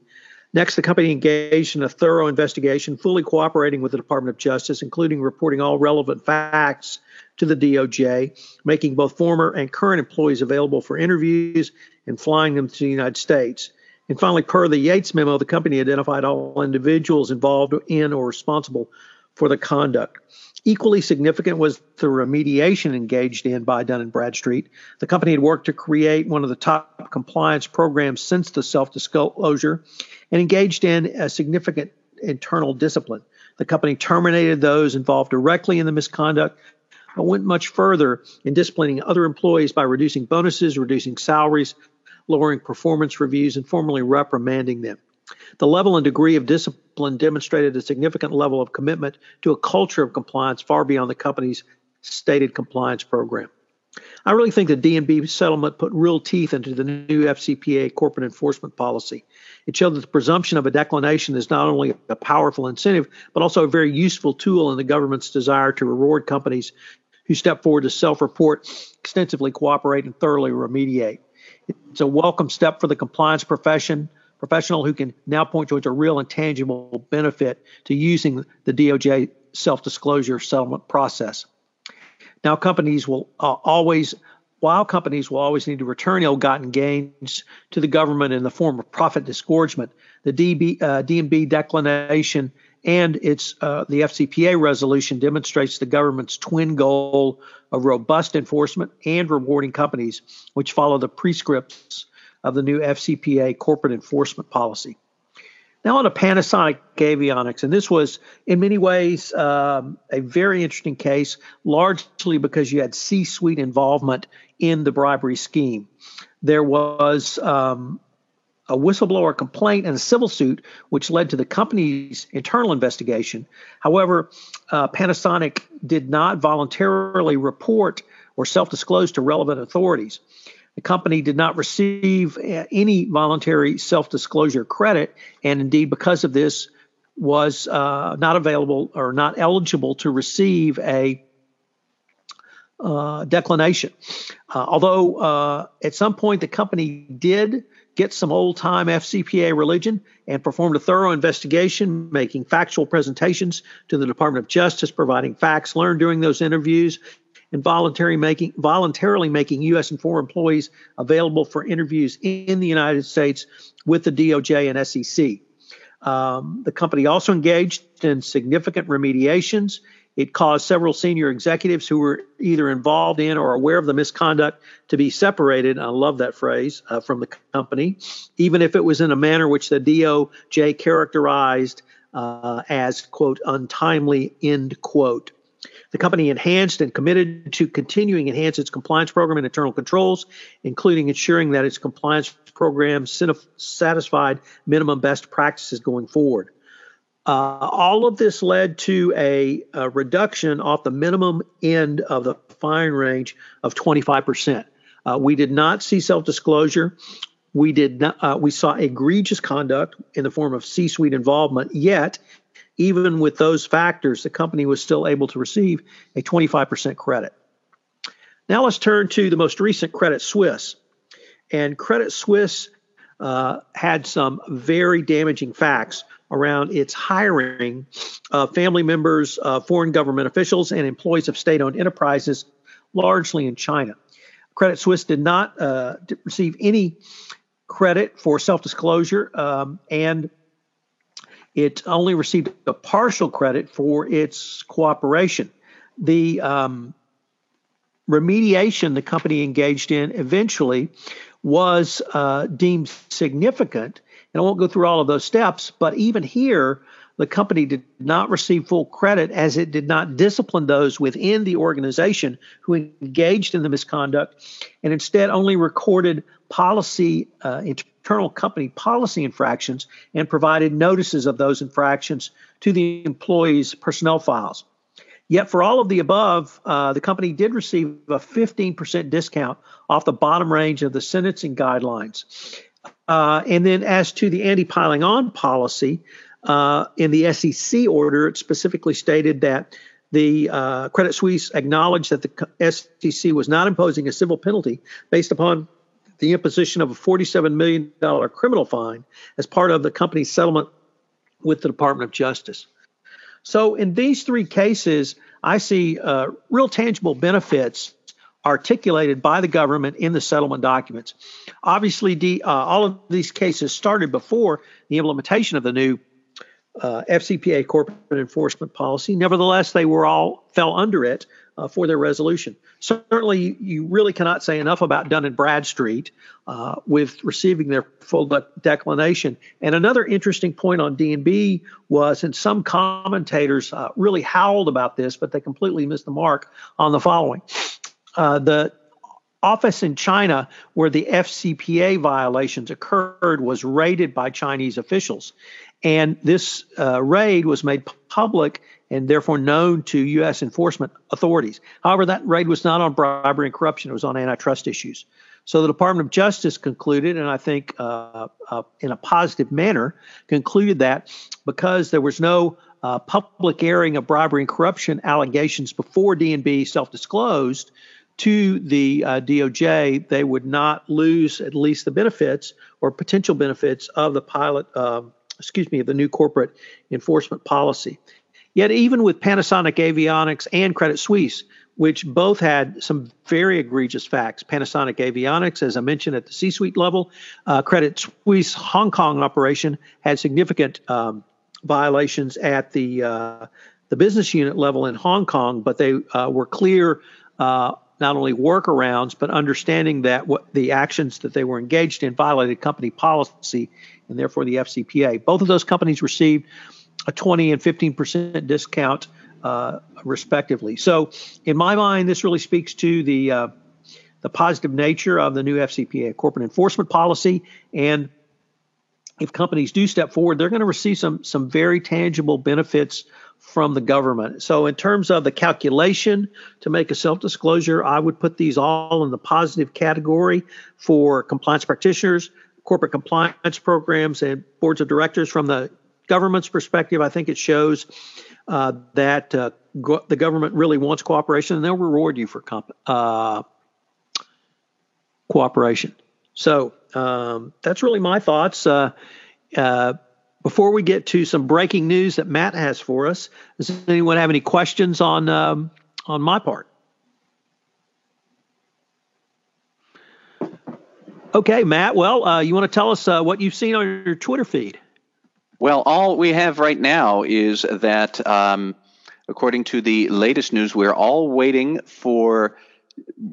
Next, the company engaged in a thorough investigation, fully cooperating with the Department of Justice, including reporting all relevant facts to the D O J, making both former and current employees available for interviews and flying them to the United States. And finally, per the Yates memo, the company identified all individuals involved in or responsible for the conduct. Equally significant was the remediation engaged in by Dun and Bradstreet. The company had worked to create one of the top compliance programs since the self-disclosure and engaged in a significant internal discipline. The company terminated those involved directly in the misconduct, but went much further in disciplining other employees by reducing bonuses, reducing salaries, lowering performance reviews, and formally reprimanding them. The level and degree of discipline demonstrated a significant level of commitment to a culture of compliance far beyond the company's stated compliance program. I really think the D and B settlement put real teeth into the new F C P A corporate enforcement policy. It showed that the presumption of a declination is not only a powerful incentive, but also a very useful tool in the government's desire to reward companies who step forward to self-report, extensively cooperate, and thoroughly remediate. It's a welcome step for the compliance profession, professional who can now point towards a real and tangible benefit to using the D O J self-disclosure settlement process. Now, companies will uh, always, while companies will always need to return ill-gotten gains to the government in the form of profit disgorgement, the D B, uh, D and B declination and its uh, the F C P A resolution demonstrates the government's twin goal of robust enforcement and rewarding companies, which follow the prescripts of the new F C P A corporate enforcement policy. Now on to Panasonic Avionics, and this was in many ways um, a very interesting case, largely because you had C-suite involvement in the bribery scheme. There was um, a whistleblower complaint and a civil suit, which led to the company's internal investigation. However, uh, Panasonic did not voluntarily report or self-disclose to relevant authorities. The company did not receive any voluntary self-disclosure credit, and indeed, because of this, was uh, not available or not eligible to receive a uh, declination. Uh, although uh, at some point, the company did get some old-time F C P A religion and performed a thorough investigation, making factual presentations to the Department of Justice, providing facts learned during those interviews, and voluntarily making, voluntarily making U S and foreign employees available for interviews in the United States with the D O J and S E C. Um, the company also engaged in significant remediations. It caused several senior executives who were either involved in or aware of the misconduct to be separated, I love that phrase, uh, from the company, even if it was in a manner which the D O J characterized uh, as, quote, untimely, end quote. The company enhanced and committed to continuing to enhance its compliance program and internal controls, including ensuring that its compliance program satisfied minimum best practices going forward. Uh, all of this led to a, a reduction off the minimum end of the fine range of twenty-five percent. Uh, we did not see self-disclosure. We did not. Uh, we saw egregious conduct in the form of C-suite involvement, yet even with those factors, the company was still able to receive a twenty-five percent credit. Now let's turn to the most recent, Credit Suisse. And Credit Suisse uh, had some very damaging facts around its hiring of family members, uh, foreign government officials, and employees of state-owned enterprises, largely in China. Credit Suisse did not uh, receive any credit for self-disclosure um, and it only received a partial credit for its cooperation. The um, remediation the company engaged in eventually was uh, deemed significant. And I won't go through all of those steps, but even here, the company did not receive full credit as it did not discipline those within the organization who engaged in the misconduct and instead only recorded policy uh, internal company policy infractions and provided notices of those infractions to the employees' personnel files. Yet for all of the above, uh, the company did receive a fifteen percent discount off the bottom range of the sentencing guidelines. Uh, and then as to the anti-piling on policy, uh, in the S E C order, it specifically stated that the uh, Credit Suisse acknowledged that the S E C was not imposing a civil penalty based upon the imposition of a forty-seven million dollars criminal fine as part of the company's settlement with the Department of Justice. So in these three cases, I see uh, real tangible benefits articulated by the government in the settlement documents. Obviously, the, uh, all of these cases started before the implementation of the new uh, F C P A corporate enforcement policy. Nevertheless, they were all fell under it uh, for their resolution. Certainly, you really cannot say enough about Dun and Bradstreet uh, with receiving their full de- declination. And another interesting point on D and B was, and some commentators uh, really howled about this, but they completely missed the mark on the following. Uh, the office in China where the F C P A violations occurred was raided by Chinese officials. And this uh, raid was made public and therefore known to U S enforcement authorities. However, that raid was not on bribery and corruption. It was on antitrust issues. So the Department of Justice concluded, and I think uh, uh, in a positive manner, concluded that because there was no uh, public airing of bribery and corruption allegations before D and B self-disclosed to the uh, D O J, they would not lose at least the benefits or potential benefits of the pilot, uh, excuse me, of the new corporate enforcement policy. Yet even with Panasonic Avionics and Credit Suisse, which both had some very egregious facts, Panasonic Avionics, as I mentioned, at the C-suite level, uh, Credit Suisse Hong Kong operation had significant um, violations at the uh, the business unit level in Hong Kong, but they uh, were clear uh, not only workarounds, but understanding that what the actions that they were engaged in violated company policy and therefore the F C P A. Both of those companies received a twenty and fifteen percent discount uh, respectively. So in my mind, this really speaks to the uh, the positive nature of the new F C P A corporate enforcement policy. And if companies do step forward, they're going to receive some some very tangible benefits from the government. So in terms of the calculation to make a self-disclosure, I would put these all in the positive category for compliance practitioners, corporate compliance programs, and boards of directors. From the government's perspective, I think it shows uh, that uh, go the government really wants cooperation, and they'll reward you for comp uh, cooperation. So um, that's really my thoughts. Uh, uh, before we get to some breaking news that Matt has for us, does anyone have any questions on um, on my part? Okay, Matt. Well, uh, you want to tell us uh, what you've seen on your Twitter feed? Well, all we have right now is that, um, according to the latest news, we're all waiting for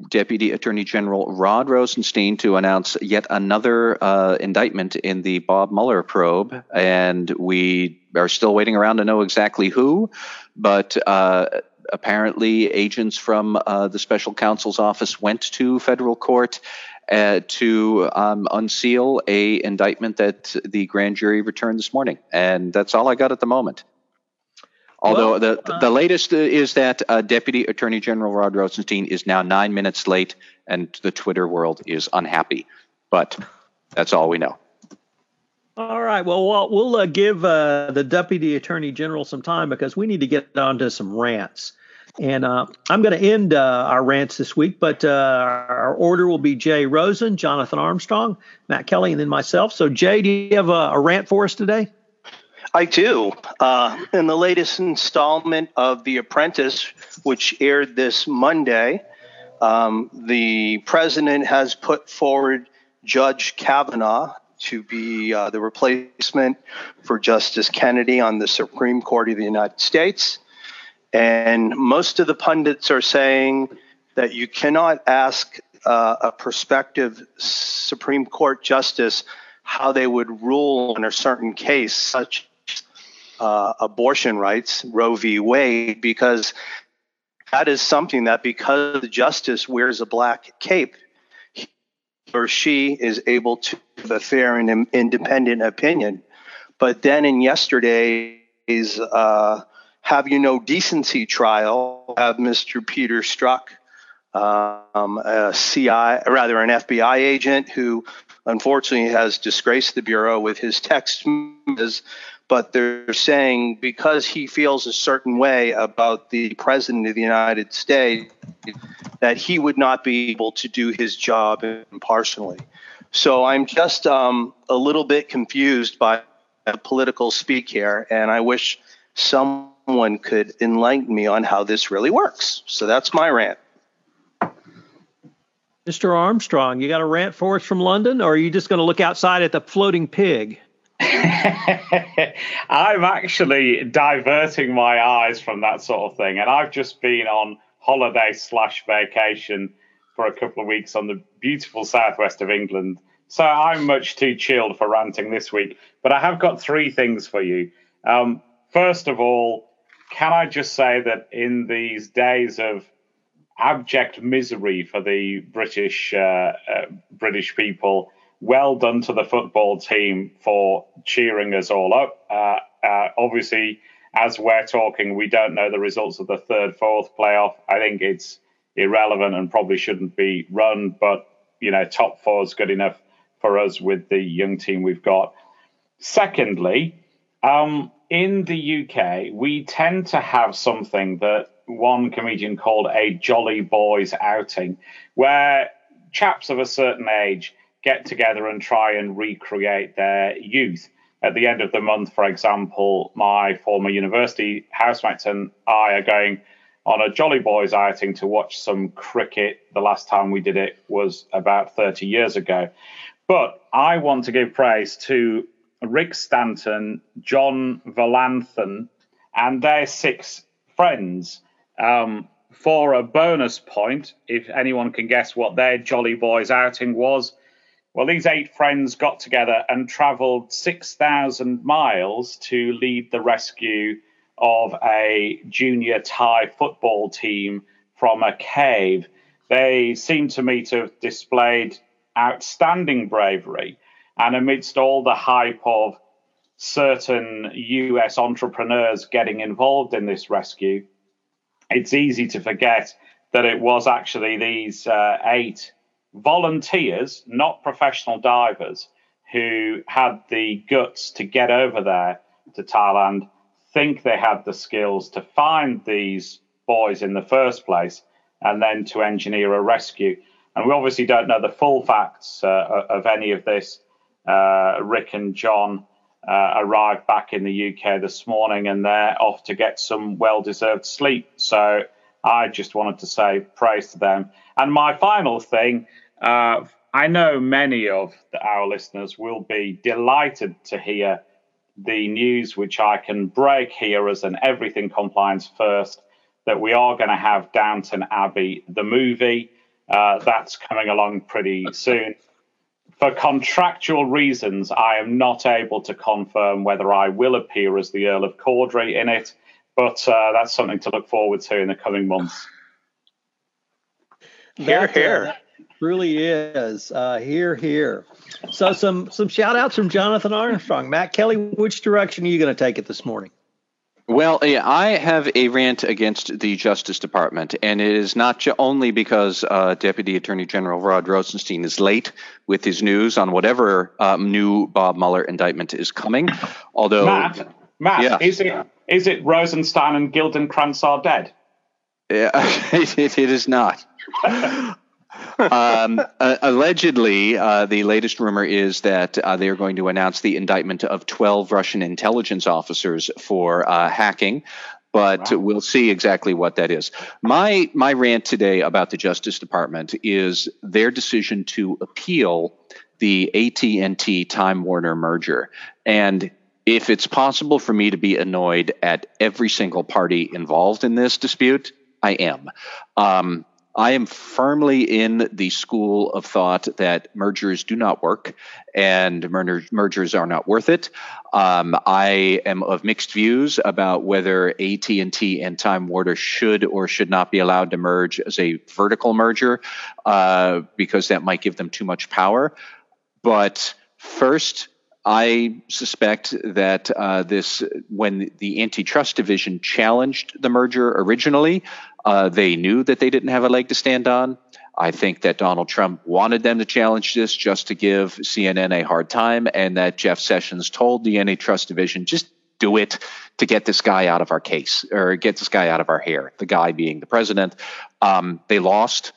Deputy Attorney General Rod Rosenstein to announce yet another uh, indictment in the Bob Mueller probe, and we are still waiting around to know exactly who, but uh, apparently agents from uh, the special counsel's office went to federal court Uh, to um, unseal a indictment that the grand jury returned this morning. And that's all I got at the moment. Although well, the, the uh, latest is that uh, Deputy Attorney General Rod Rosenstein is now nine minutes late and the Twitter world is unhappy. But that's all we know. All right. Well, we'll, we'll uh, give uh, the Deputy Attorney General some time because we need to get on to some rants. And uh, I'm going to end uh, our rants this week, but uh, our order will be Jay Rosen, Jonathan Armstrong, Matt Kelly, and then myself. So, Jay, do you have a, a rant for us today? I do. Uh, in the latest installment of The Apprentice, which aired this Monday, um, the president has put forward Judge Kavanaugh to be uh, the replacement for Justice Kennedy on the Supreme Court of the United States. And most of the pundits are saying that you cannot ask uh, a prospective Supreme Court justice how they would rule in a certain case, such as uh, abortion rights, Roe v. Wade, because that is something that because the justice wears a black cape, he or she is able to give a fair and independent opinion. But then in yesterday's uh, Have You No Decency trial, have Mister Peter Strzok, um, a C I, or rather an F B I agent who unfortunately has disgraced the Bureau with his text messages, but they're saying because he feels a certain way about the President of the United States, that he would not be able to do his job impartially. So I'm just um, a little bit confused by the political speak here, and I wish some Someone could enlighten me on how this really works. So that's my rant. Mister Armstrong, you got a rant for us from London, or are you just going to look outside at the floating pig? I'm actually diverting my eyes from that sort of thing. And I've just been on holiday slash vacation for a couple of weeks on the beautiful southwest of England. So I'm much too chilled for ranting this week. But I have got three things for you. Um, first of all, can I just say that in these days of abject misery for the British uh, uh, British people. Well done to the football team for cheering us all up. Uh, uh, obviously, as we're talking, we don't know the results of the third, fourth playoff. I think it's irrelevant and probably shouldn't be run, but you know, top four is good enough for us with the young team we've got. Secondly, um, in the U K, we tend to have something that one comedian called a jolly boys outing, where chaps of a certain age get together and try and recreate their youth. At the end of the month, for example, my former university housemates and I are going on a jolly boys outing to watch some cricket. The last time we did it was about thirty years ago. But I want to give praise to Rick Stanton, John Valanthen, and their six friends um, for a bonus point. If anyone can guess what their jolly boys outing was, well, these eight friends got together and travelled six thousand miles to lead the rescue of a junior Thai football team from a cave. They seem to me to have displayed outstanding bravery. And amidst all the hype of certain U S entrepreneurs getting involved in this rescue, it's easy to forget that it was actually these uh, eight volunteers, not professional divers, who had the guts to get over there to Thailand, think they had the skills to find these boys in the first place, and then to engineer a rescue. And we obviously don't know the full facts uh, of any of this. Uh, Rick and John uh, arrived back in the U K this morning, and they're off to get some well-deserved sleep. So I just wanted to say praise to them. And my final thing, uh, I know many of the, our listeners will be delighted to hear the news, which I can break here as an Everything Compliance First, that we are going to have Downton Abbey, the movie. Uh, that's coming along pretty soon. For contractual reasons, I am not able to confirm whether I will appear as the Earl of Cawdrey in it, but uh, that's something to look forward to in the coming months. Hear, hear. Really is. Uh, hear, hear. So some some shout outs from Jonathan Armstrong. Matt Kelly, which direction are you going to take it this morning? Well, yeah, I have a rant against the Justice Department, and it is not only because uh, Deputy Attorney General Rod Rosenstein is late with his news on whatever um, new Bob Mueller indictment is coming. Although, Matt, Matt yeah. is it is it Rosenstein and Gildenkrantz are dead? Yeah, it, it, it is not. um, uh, allegedly, uh, the latest rumor is that uh, they are going to announce the indictment of twelve Russian intelligence officers for uh, hacking, but wow. We'll see exactly what that is. My my rant today about the Justice Department is their decision to appeal the A T and T Time Warner merger. And if it's possible for me to be annoyed at every single party involved in this dispute, I am. Um, I am firmly in the school of thought that mergers do not work and merger, mergers are not worth it. Um, I am of mixed views about whether A T and T and Time Warner should or should not be allowed to merge as a vertical merger uh, because that might give them too much power. But first, I suspect that uh, this, when the Antitrust Division challenged the merger originally, uh, they knew that they didn't have a leg to stand on. I think that Donald Trump wanted them to challenge this just to give C N N a hard time, and that Jeff Sessions told the Antitrust Division, just do it to get this guy out of our case, or get this guy out of our hair, the guy being the president. Um, they lost.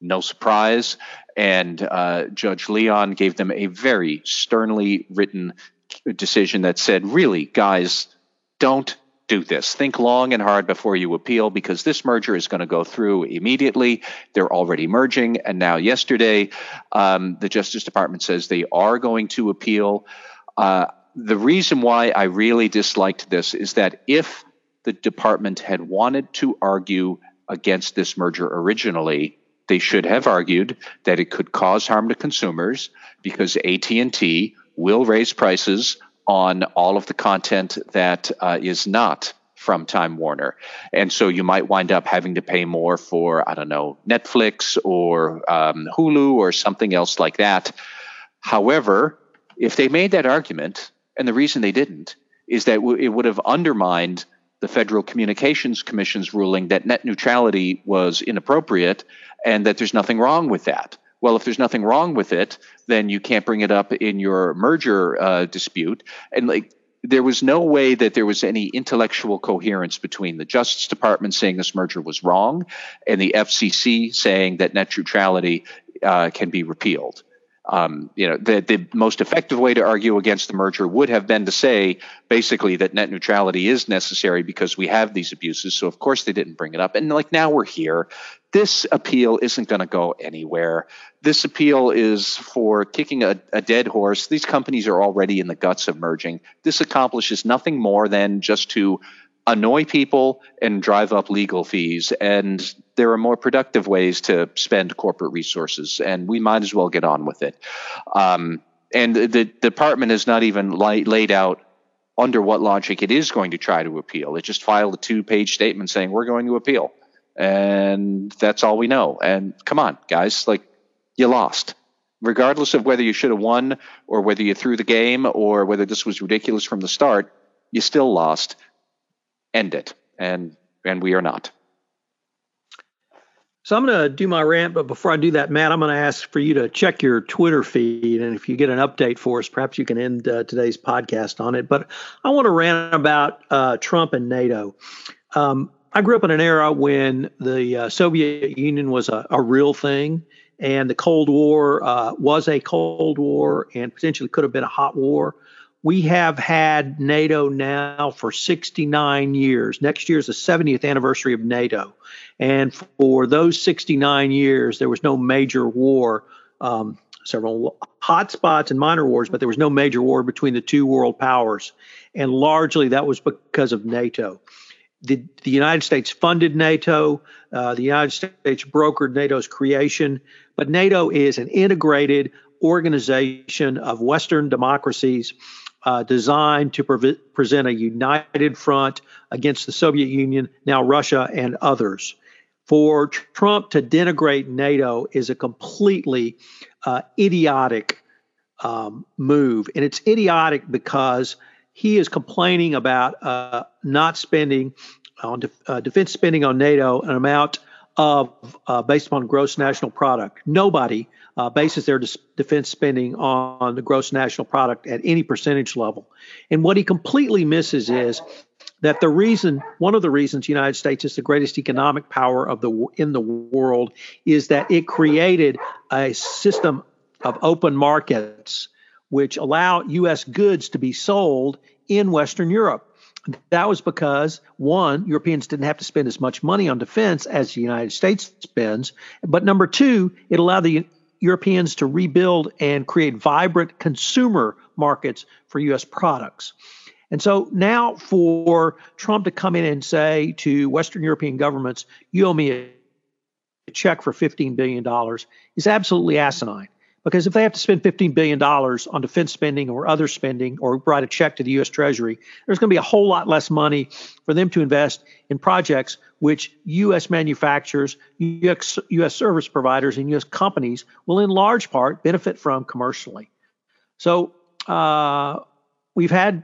No surprise. And uh, Judge Leon gave them a very sternly written decision that said, really, guys, don't do this. Think long and hard before you appeal, because this merger is going to go through immediately. They're already merging. And now yesterday, um, the Justice Department says they are going to appeal. Uh, the reason why I really disliked this is that if the department had wanted to argue against this merger originally, they should have argued that it could cause harm to consumers because A T and T will raise prices on all of the content that uh, is not from Time Warner. And so you might wind up having to pay more for, I don't know, Netflix or um, Hulu or something else like that. However, if they made that argument, and the reason they didn't, is that it would have undermined the Federal Communications Commission's ruling that net neutrality was inappropriate and that there's nothing wrong with that. Well, if there's nothing wrong with it, then you can't bring it up in your merger uh, dispute. And like, there was no way that there was any intellectual coherence between the Justice Department saying this merger was wrong and the F C C saying that net neutrality uh, can be repealed. Um, you know, the, the most effective way to argue against the merger would have been to say basically that net neutrality is necessary because we have these abuses. So, of course, they didn't bring it up. And like now we're here. This appeal isn't going to go anywhere. This appeal is for kicking a, a dead horse. These companies are already in the guts of merging. This accomplishes nothing more than just to annoy people and drive up legal fees. And there are more productive ways to spend corporate resources, and we might as well get on with it. Um, and the, the department has not even li- laid out under what logic it is going to try to appeal. It just filed a two-page statement saying, we're going to appeal. And that's all we know. And come on, guys, like, you lost. Regardless of whether you should have won or whether you threw the game or whether this was ridiculous from the start, you still lost. End it. And and we are not. So I'm going to do my rant, but before I do that, Matt, I'm going to ask for you to check your Twitter feed. And if you get an update for us, perhaps you can end uh, today's podcast on it. But I want to rant about uh, Trump and NATO. Um, I grew up in an era when the uh, Soviet Union was a, a real thing, and the Cold War uh, was a Cold War and potentially could have been a hot war. We have had NATO now for sixty-nine years. Next year is the seventieth anniversary of NATO. And for those sixty-nine years, there was no major war, um, several hot spots and minor wars, but there was no major war between the two world powers. And largely that was because of NATO. The, the United States funded NATO. Uh, the United States brokered NATO's creation. But NATO is an integrated organization of Western democracies Uh, designed to pre- present a united front against the Soviet Union, now Russia, and others. For Trump to denigrate NATO is a completely uh, idiotic um, move. And it's idiotic because he is complaining about uh, not spending on de- uh, defense spending on NATO an amount of uh, based upon gross national product. Nobody Uh, bases their dis- defense spending on the gross national product at any percentage level. And what he completely misses is that the reason, one of the reasons the United States is the greatest economic power of the in the world is that it created a system of open markets which allow U S goods to be sold in Western Europe. That was because, one, Europeans didn't have to spend as much money on defense as the United States spends. But number two, it allowed the Europeans to rebuild and create vibrant consumer markets for U S products. And so now for Trump to come in and say to Western European governments, you owe me a check for fifteen billion dollars is absolutely asinine. Because if they have to spend fifteen billion dollars on defense spending or other spending or write a check to the U S Treasury, there's going to be a whole lot less money for them to invest in projects which U S manufacturers, U S, U S service providers, and U S companies will in large part benefit from commercially. So uh, we've had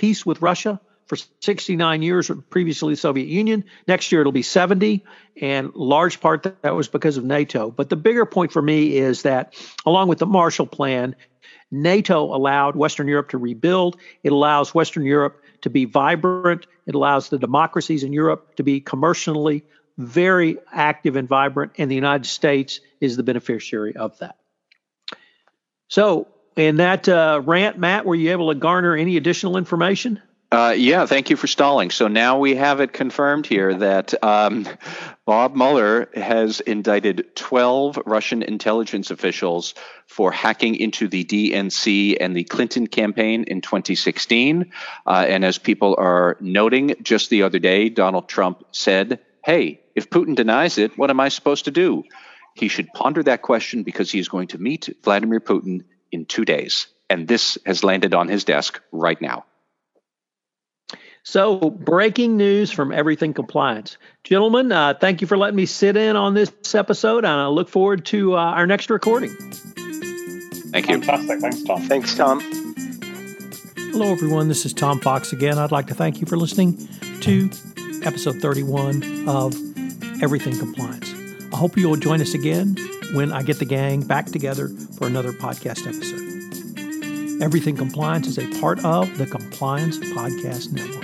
peace with Russia for sixty-nine years, previously the Soviet Union. Next year, it'll be seventy, and large part that, that was because of NATO. But the bigger point for me is that, along with the Marshall Plan, NATO allowed Western Europe to rebuild. It allows Western Europe to be vibrant. It allows the democracies in Europe to be commercially very active and vibrant, and the United States is the beneficiary of that. So in that uh, rant, Matt, were you able to garner any additional information? Uh, yeah, thank you for stalling. So now we have it confirmed here that um, Bob Mueller has indicted twelve Russian intelligence officials for hacking into the D N C and the Clinton campaign in twenty sixteen. Uh, and as people are noting, just the other day, Donald Trump said, hey, if Putin denies it, what am I supposed to do? He should ponder that question because he is going to meet Vladimir Putin in two days. And this has landed on his desk right now. So, breaking news from Everything Compliance. Gentlemen, uh, thank you for letting me sit in on this episode, and I look forward to uh, our next recording. Thank you. Fantastic. Thanks, Tom. Thanks, Tom. Hello, everyone. This is Tom Fox again. I'd like to thank you for listening to episode thirty-one of Everything Compliance. I hope you'll join us again when I get the gang back together for another podcast episode. Everything Compliance is a part of the Compliance Podcast Network.